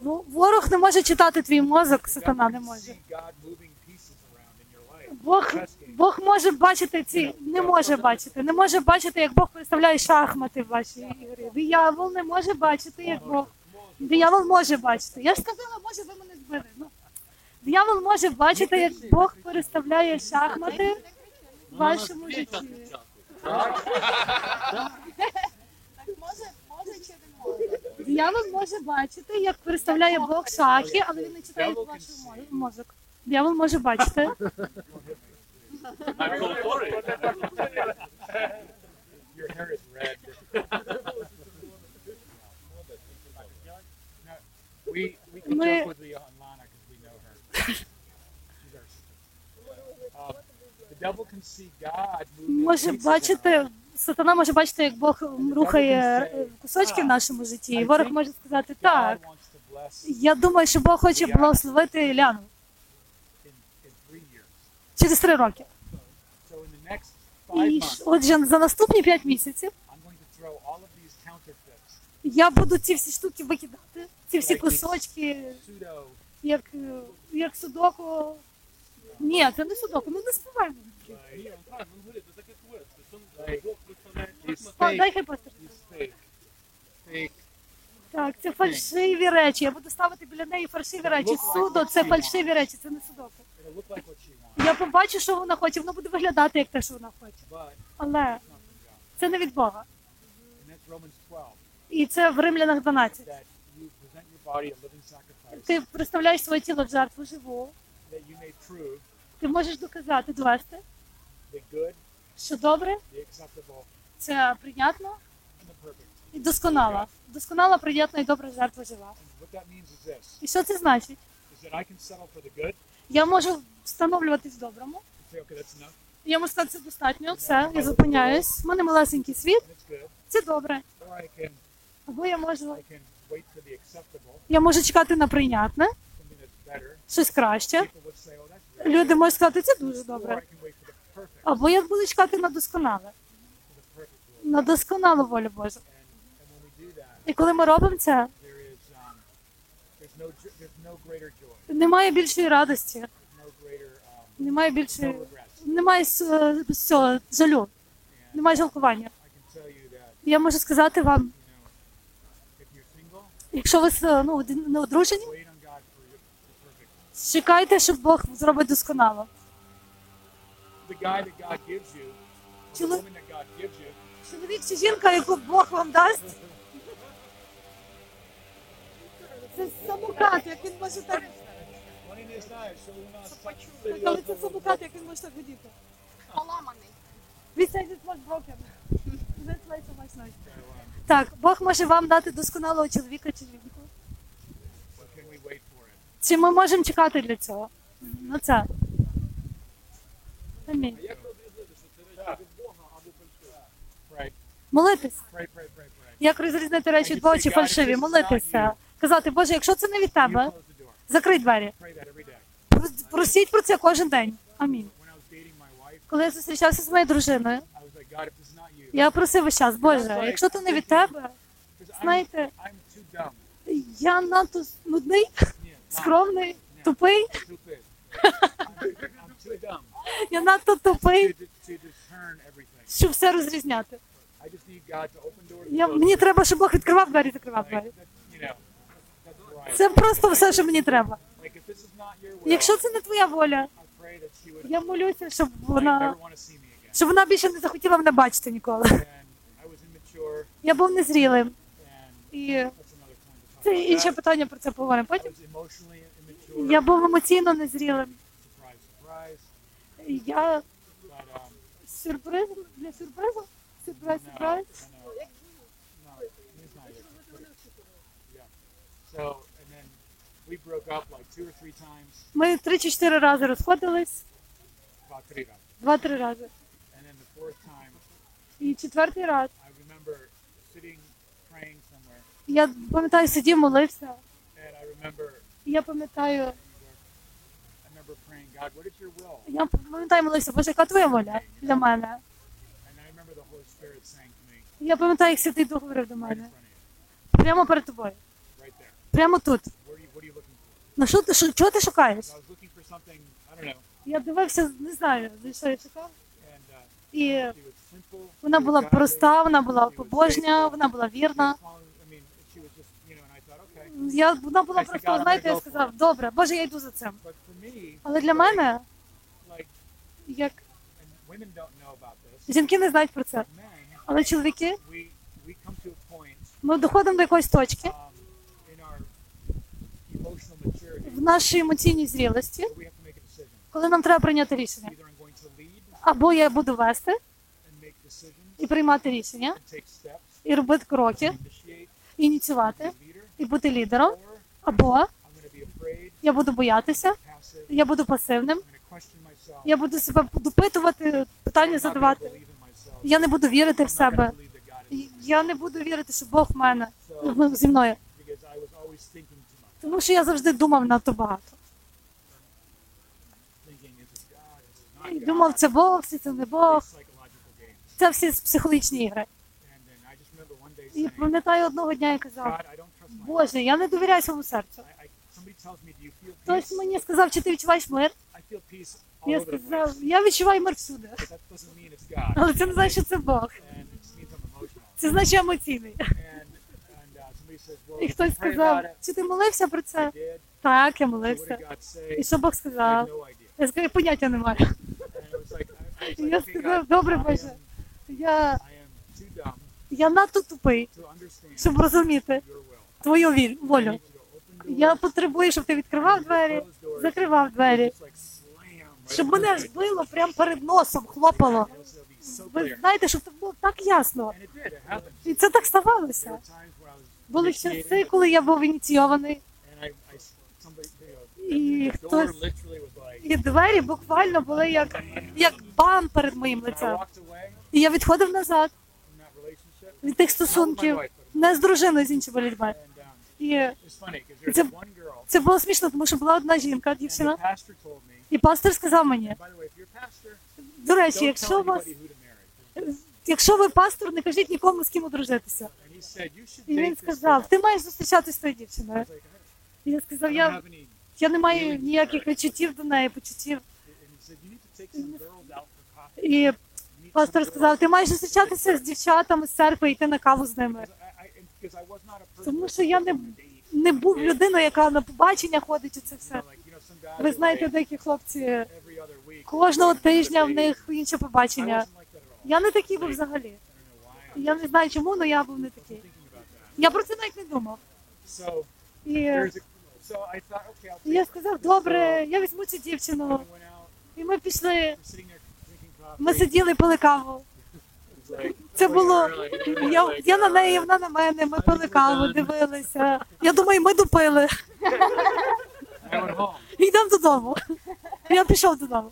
Ворог не може читати твій мозок, сатана не може. Бог, Бог може бачити ці, не може бачити, не може бачити, як Бог представляє шахмати в вашій ігрі. Диявол не може бачити, як Бог. Диявол може бачити. Я ж сказала, може, ви мене збили. Ну, диявол може бачити, як Бог переставляє шахмати в вашому житті. Диявол може бачити, як переставляє Бог шахи, але він не читає ваш мозок. Диявол може бачити. Ми... Може бачити, сатана може бачити, як Бог рухає кусочки в нашому житті, і ворог може сказати, так, я думаю, що Бог хоче благословити Ляну. Через три роки. І отже, за наступні п'ять місяців я буду ці всі штуки викидати, ці всі кусочки, як, як судоку. Ні, це не судоку, ми не співаємо. О, дай хай постер. Так, це фальшиві речі, я буду ставити біля неї фальшиві речі. Судо – це фальшиві речі, це не судоку. Я побачу, що вона хоче, воно буде виглядати, як те, що вона хоче. Але це не від Бога. І це в Римлянах дванадцять. Ти представляєш своє тіло в жертву живу. Ти можеш доказати, довести, що добре, це прийнятно і досконало. Досконала, прийнятна і добра жертва жива. І що це значить? Я можу встановлюватись в доброму. Я можу сказати, це достатньо, все, я зупиняюсь. У мене малесенький світ, це добре. Або я можу, я можу чекати на прийнятне, щось краще. Люди можуть сказати, це дуже добре. Або я буду чекати на досконале, на досконалу волю Божу. І коли ми робимо це, немає більшої радості, немає більшої, немає цього жалю, немає жалкування. Я можу сказати вам, якщо ви ну, не одружені, чекайте, щоб Бог зробить досконало. Чолов... Чоловік чи жінка, яку Бог вам дасть, це самокат, як він може так... Вони не знають, що у нас... Але це самокат, як він може так годіти. Поламаний. Він says it was broken. That's why so much noise. Так, Бог може вам дати досконалого чоловіка чи жінку. Чи ми можемо чекати для цього? Ну це. Амінь. Молитись. Як розрізнити речі від Бога чи фальшиві? Молитися. Казати, Боже, якщо це не від тебе, закрий двері. Просіть про це кожен день. Амінь. Коли я зустрічався з моєю дружиною, я просив весь час, Боже, якщо це не від тебе, знаєте, я надто нудний, скромний, тупий. Я надто тупий, щоб все розрізняти. Я, мені треба, щоб Бог відкривав двері і закривав двері. Це просто все, що мені треба. Якщо це не твоя воля, я молюся, щоб вона, щоб вона більше не захотіла мене бачити ніколи. Я був незрілим, І це інше питання, про це поговоримо потім. Я був емоційно незрілим. Я сюрприз для сюрпризу. Сюрприз, сюрприз. Ми три чи чотири рази розходились. Два-три рази. І четвертий раз. Я пам'ятаю, сидів, молився. Я пам'ятаю. Я пам'ятаю, молився, Боже, яка твоя воля для мене? Я пам'ятаю, як Святий Дух говорив до мене. Прямо перед тобою. Прямо тут. На що ти, що, чого ти шукаєш? Я дивився, не знаю, за що я шукав. І вона була проста, вона була побожня, вона була вірна. Я, вона була просто, знаєте, я сказав, добре, Боже, я йду за цим. Але для мене, як жінки не знають про це, але чоловіки, ми доходимо до якоїсь точки, в нашій емоційній зрілості, коли нам треба прийняти рішення. Або я буду вести і приймати рішення, і робити кроки, і ініціювати, і бути лідером, або я буду боятися, я буду пасивним, я буду себе допитувати, питання задавати. Я не буду вірити в себе, я не буду вірити, що Бог в мене, зі мною. Тому що я завжди думав надто багато. І думав, це Бог, це не Бог. Це всі психологічні ігри. І пам'ятаю, одного дня я казав, Боже, я не довіряю своєму серцю. Хтось мені сказав, чи ти відчуваєш мир? Я сказав, я відчуваю мир всюди. Але це не значить, що це Бог. Це значить, що я емоційний. І хтось сказав, чи ти молився про це? Так, я молився. І що Бог сказав? Я сказав, поняття не маю. Я сказав, добре, Боже, я, я надто тупий, щоб розуміти твою волю. Я потребую, щоб ти відкривав двері, закривав двері, щоб мене аж било прямо перед носом, хлопало. Ви знаєте, щоб це було так ясно. І це так ставалося. Були часи, коли я був ініційований. І хтось... І двері буквально були як, як бам перед моїм лицем. І я відходив назад від тих стосунків, не з дружиною, з іншими людьми. І це, це було смішно, тому що була одна жінка, дівчина, і пастор сказав мені, до речі, якщо вас... Якщо ви пастор, не кажіть нікому, з ким одружитися. І він сказав, ти маєш зустрічатися з тою дівчиною. І я сказав, я... Я не маю ніяких відчуттів до неї, почуттів. І пастор сказав, ти маєш зустрічатися з дівчатами з церкви і йти на каву з ними. Тому що я не, не був людиною, яка на побачення ходить у це все. Ви знаєте, деякі хлопці, кожного тижня в них інше побачення. Я не такий був взагалі. Я не знаю чому, але я був не такий. Я про це навіть не думав. І... І я сказав, добре, я візьму цю дівчину. І ми пішли, ми сиділи, пили каву. Це було, я, я на неї, вона на мене, ми пили каву, дивилися. Я думаю, ми допили. Йдемо додому. Я пішов додому.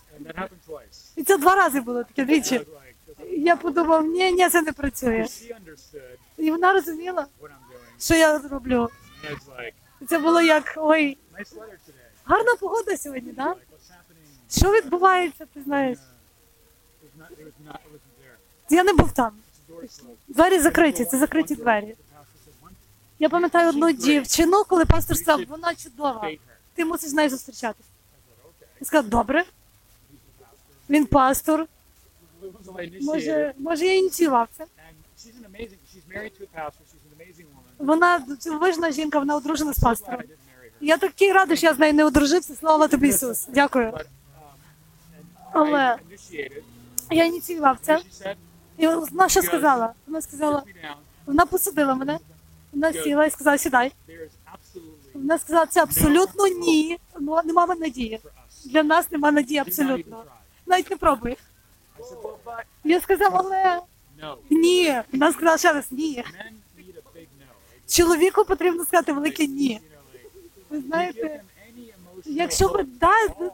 І це два рази було таке двічі. Я подумав, ні, ні, це не працює. І вона розуміла, що я роблю. Це було як, ой, гарна погода сьогодні, так? Да? Що відбувається, ти знаєш? Я не був там. Двері закриті, це закриті двері. Я пам'ятаю одну дівчину, коли пастор сказав, вона чудова, ти мусиш з нею зустрічатися. Я сказав, добре, він пастор, може, може я ініціював це. Вона дивовижна жінка, вона одружена з пастором. Я такий радий, що я з нею не одружився. Слава тобі, Ісус. Дякую. Але я ініціював це. І вона що сказала? Вона сказала, вона посадила мене Вона сіла і сказала, сідай. Вона сказала, це абсолютно ні. Нема надії. Для нас нема надії абсолютно. Навіть не пробуй. Я сказав, але ні. Вона сказала ще раз, ні. Чоловіку потрібно сказати велике ні. Ви знаєте, якщо ви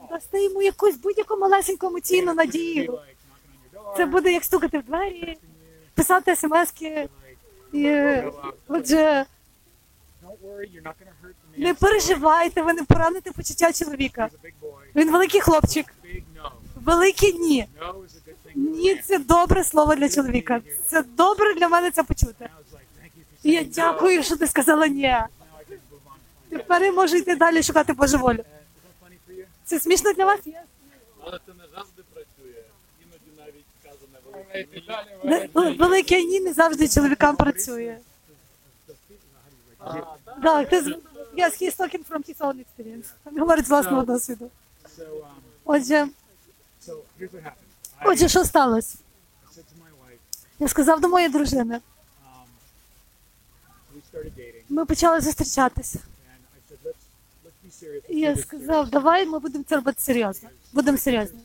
дасте йому якусь будь-яку малесеньку емоційну надію, це буде як стукати в двері, писати смс-ки. Отже, не переживайте, ви не пораните почуття чоловіка. Він великий хлопчик. Велике ні. Ні, це добре слово для чоловіка. Це добре для мене це почути. І я дякую, що ти сказала ні. Тепер я можу йти далі шукати Божу волю. Це смішно для вас? Але це не завжди працює. Іноді навіть сказане велике ні. Велике ні не завжди чоловікам працює. Так, yes, he's talking from his own experience. Він говорить з власного досвіду. Отже, отже, що сталося? Я сказав до моєї дружини. Ми почали зустрічатися. І я сказав, давай ми будемо це робити серйозно. Будемо серйозно.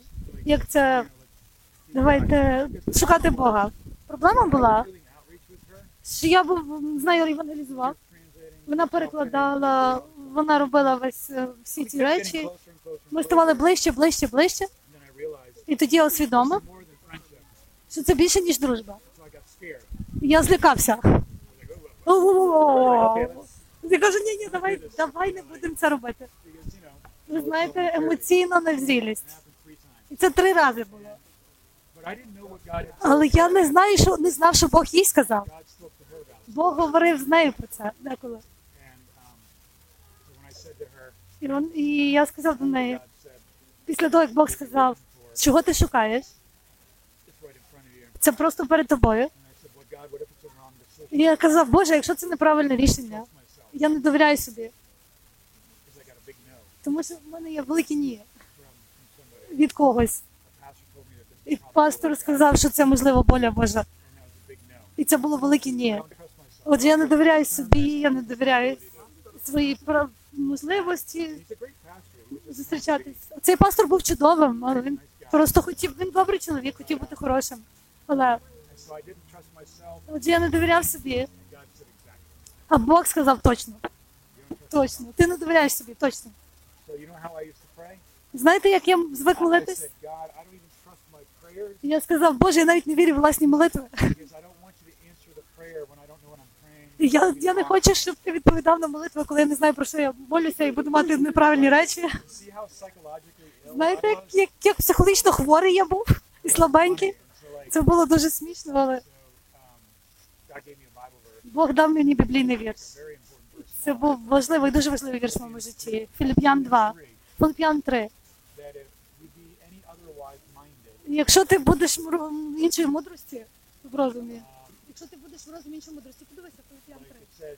Як це, давайте шукати Бога. Проблема була, що я був, знаю, евангелізував. Вона перекладала, вона робила весь, всі ці речі. Ми ставали ближче, ближче, ближче. І тоді я усвідомив, що це більше, ніж дружба. Я злякався. Я кажу, ні-ні, давай, давай не будемо це робити. Ви знаєте, емоційна невзрілість. І це три рази було. Але я не знаю, що, не знав, що Бог їй сказав. Бог говорив з нею про це деколи. І, он, і я сказав до неї, після того, як Бог сказав, чого ти шукаєш? Це просто перед тобою. І я казав, Боже, якщо це неправильне рішення, я не довіряю собі. Тому що в мене є великі ні від когось. І пастор сказав, що це, можливо, воля Божа. І це було велике ні. Отже, я не довіряю собі, я не довіряю своїй можливості зустрічатися. Цей пастор був чудовим, але він просто хотів, він добрий чоловік, хотів бути хорошим. Але отже, я не довіряв собі. А Бог сказав точно. Точно. Ти не довіряєш собі, точно. Знаєте, як я звик молитись? Я сказав, Боже, я навіть не вірю в власні молитви. Я, я не хочу, щоб ти відповідав на молитви, коли я не знаю, про що я молюся і буду мати неправильні речі. Знаєте, як, як, як психологічно хворий я був і слабенький. Це було дуже смішно, але Бог дав мені біблійний вірш. Це був важливий, дуже важливий вірш в моєму житті. Филип'ян два. Филип'ян три. Якщо ти будеш іншої мудрості в розумі, якщо ти будеш в розумі іншої мудрості, подивися Филип'ян три.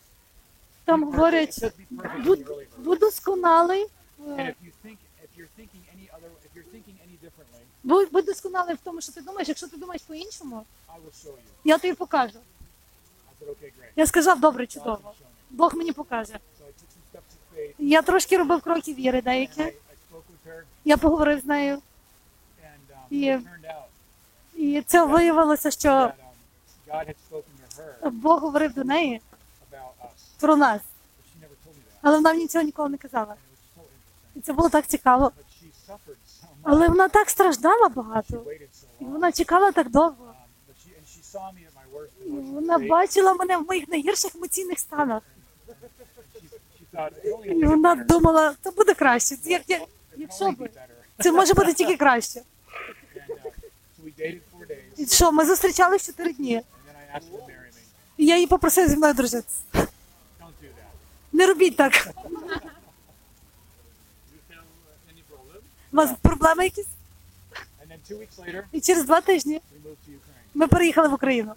Там говорять, будь досконалий, будь досконалий в тому, що ти думаєш, якщо ти думаєш по-іншому, я тобі покажу. Я сказав, добре, чудово. Бог мені покаже. Я трошки робив кроки віри деякі. Я поговорив з нею. І, і це виявилося, що Бог говорив до неї про нас. Але вона мені цього ніколи не казала. І це було так цікаво. Але вона так страждала багато. І вона чекала так довго. І вона бачила мене в моїх найгірших емоційних станах. І вона думала, це буде краще. Як, як, якщо би. Це може бути тільки краще. І що, ми зустрічались чотири дні. І я її попросив зі мною дружитися. Не робіть так. У вас проблеми якісь? І через два тижні ми переїхали в Україну.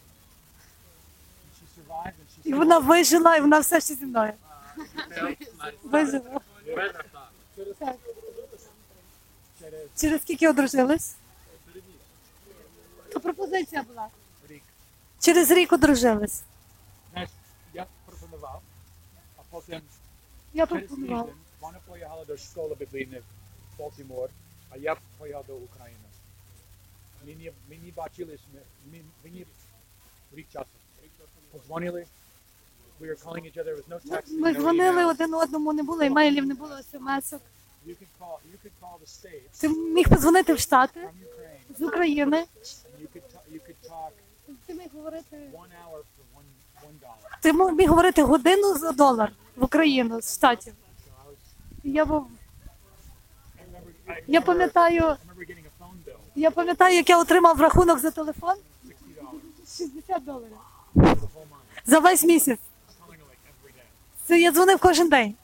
І вона вижила, і вона все ще зі мною. Вижила. Так. Через скільки одружились? То пропозиція була. Через рік одружились. Я пропонував побував, а потім переслідом вона поїхала до школи біблійної в Балтимор, а я поїхав до України. Мені, мені бачились, мені, мені рік часу. Позвонили. We were calling each other, there was no text. Ми дзвонили один одному, не було емейлів, не було смс-ок. Ти міг подзвонити в Штати з України. Ти міг говорити Ти міг говорити годину за долар в Україну з Штатів. Я був Я пам'ятаю, я пам'ятаю, як я отримав рахунок за телефон шістдесят доларів за весь місяць. Це я дзвонив кожен день.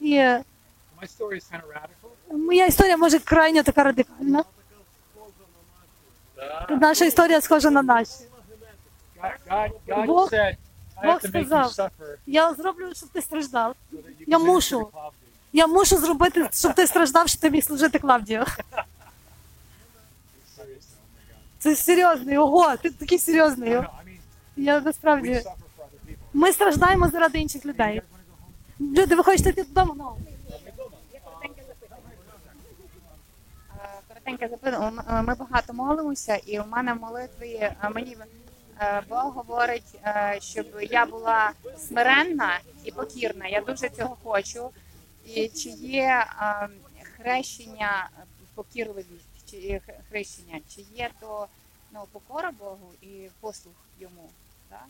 І моя історія, може, крайньо така радикальна. Наша історія схожа на нашу. Бог, Бог сказав, я зроблю, щоб ти страждав. Я мушу. Я мушу зробити, щоб ти страждав, щоб ти міг служити Клавдію. Це серйозний, ого, ти такий серйозний. Я насправді... Ми страждаємо заради інших людей. Люди, ви хочете йти додому? No. Коротеньке запитання. Ми багато молимося, і у мене в молитві мені Бог говорить, щоб я була смиренна і покірна. Я дуже цього хочу. І чи є хрещення покірливість, чи є хрещення, чи є то ну, покора Богу і послух йому, так?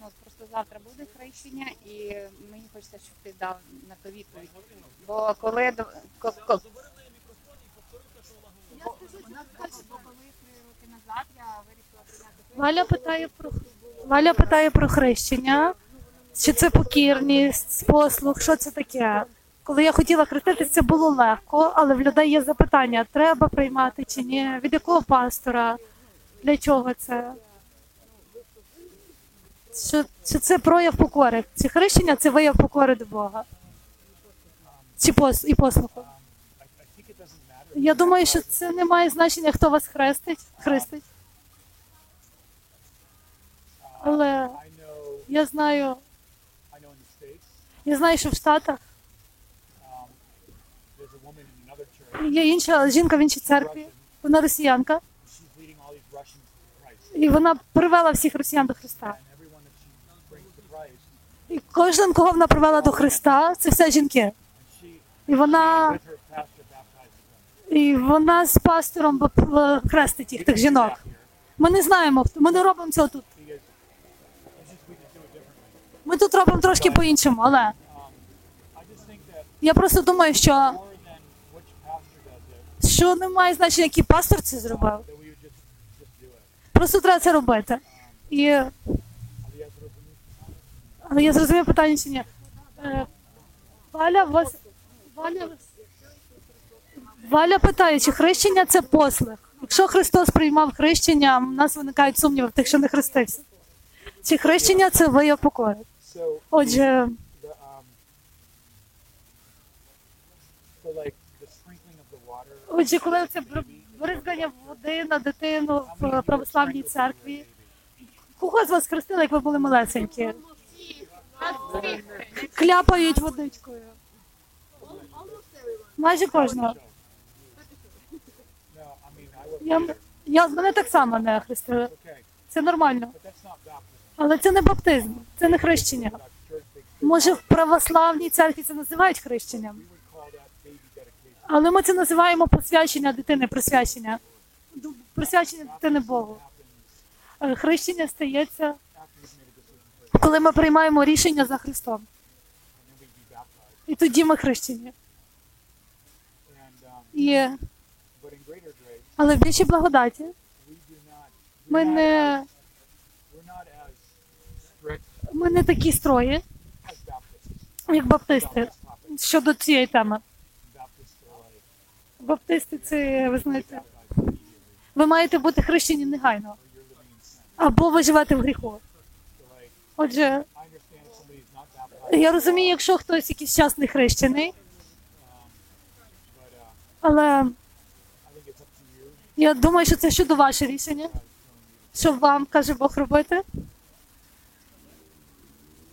Ну, просто завтра буде хрещення, і мені хочеться, щоб ти дав на то відповідь. Бо коли... Заберете мікрофон і повторюйте, що вона говорила. Валя питає про... Валя питає про хрещення. Чи це покірність, послуг, що це таке? Коли я хотіла хреститись, це було легко, але в людей є запитання, треба приймати чи ні, від якого пастора, для чого це? Що, що це прояв покори? Чи хрещення – це вияв покори до Бога? Чи пос, і послуху? Я думаю, що це не має значення, хто вас хрестить. хрестить. Але я знаю, я знаю, що в Штатах є інша жінка в іншій церкві, вона росіянка, і вона привела всіх росіян до Христа. І кожен, кого вона привела до Христа, це все жінки. І вона, і вона з пастором хрестить їх, тих жінок. Ми не знаємо, ми не робимо цього тут. Ми тут робимо трошки по-іншому, але... Я просто думаю, що... Що не має значення, який пастор це зробив. Просто треба це робити. І... Але я зрозумів питання чи ні. Валя, вас... Валя... Валя питає, чи хрещення – це послуг? Якщо Христос приймав хрещення, у нас виникають сумніви в тих, що не хрестився. Чи хрещення – це вияв покори? Отже... Отже, коли це бризкання води на дитину в православній церкві, кого з вас хрестили, як ви були малесенькі? Кляпають водичкою. Майже кожного. Я, я, мене так само не хрестили. Це нормально. Але це не баптизм, це не хрещення. Може, в православній церкві це називають хрещенням. Але ми це називаємо посвячення дитини, присвячення. Присвячення дитини Богу. Хрещення стається... коли ми приймаємо рішення за Христом. І тоді ми хрещені. І... Але в більшій благодаті ми не... ми не такі строї, як баптисти, щодо цієї теми. Баптисти, це, ви знаєте, ви маєте бути хрещені негайно. Або ви живете в гріху. Отже, я розумію, якщо хтось якийсь час не хрещений, але я думаю, що це щодо ваше рішення, що вам каже Бог робити.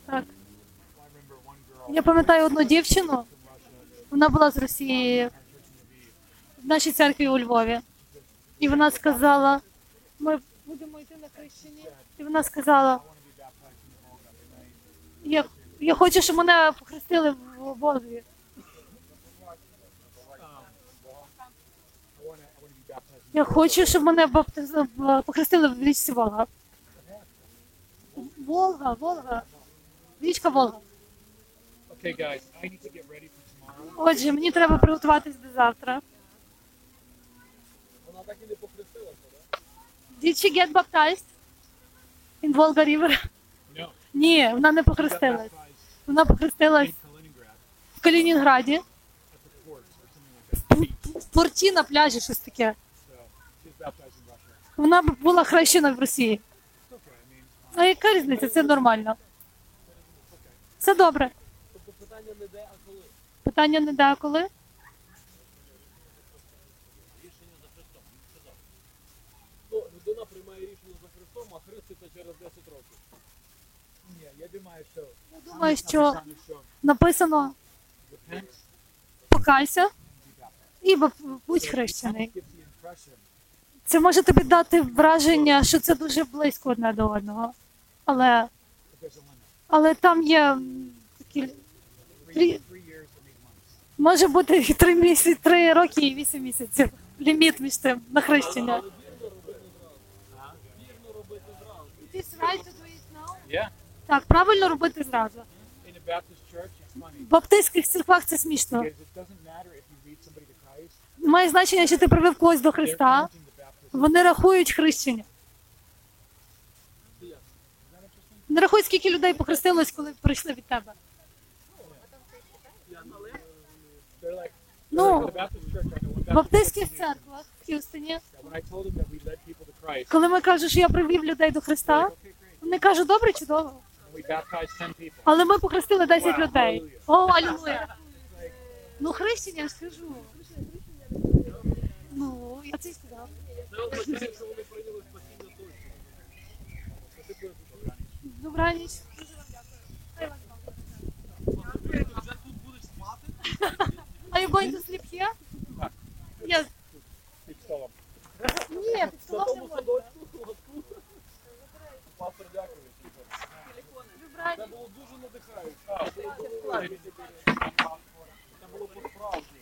Так. Я пам'ятаю одну дівчину, вона була з Росії в нашій церкві у Львові. І вона сказала, ми будемо йти на хрещення. І вона сказала, я, я хочу, щоб мене похрестили в Волзі. Я хочу, щоб мене баптиз... похрестили в річці Волга. Волга, Волга. Річка Волга. Okay, guys, I need to get ready for tomorrow. Отже, мені треба приготуватись до завтра. Вона так і не похрестилася, так? Did she get baptized in Volga River? No. Ні, вона не похрестилась. Вона похрестилась в Калінінграді. В порті на пляжі, щось таке. Вона була хрещена в Росії. А яка різниця? Це нормально. Це добре. Питання не де, а коли? Питання не де, а коли? Рішення за Христом. Ну, людина приймає рішення за Христом, а Христ це через десять років. Ні, я думаю, що... Я думаю, що написано «Покайся» і «Будь хрещений». Це може тобі дати враження, що це дуже близько одне до одного. Але, але там є такі... Три... Може бути три місяці, три роки і вісім місяців. Ліміт між тим на хрещення. Але вірно робити зразу. It's right to do it now? Yeah. Так, правильно робити зразу. В баптистських церквах це смішно. Має значення, що ти привів когось до Христа. Вони рахують хрещення. Не рахують, скільки людей похрестилось, коли прийшли від тебе. Ну, в баптистських церквах в Х'юстоні, коли ми кажемо, що я привів людей до Христа, вони кажуть, добре, чудово. Але ми похрестили десять людей. О, алілуя. Ну, хрещення, я скажу. Ну, я це сказав. Добра ніч. Are you going to sleep here? Так. Я... Під столом. Ні, під столом не можна. Пастор, дякую. Це було дуже надихаюче. Це було по-справжньому.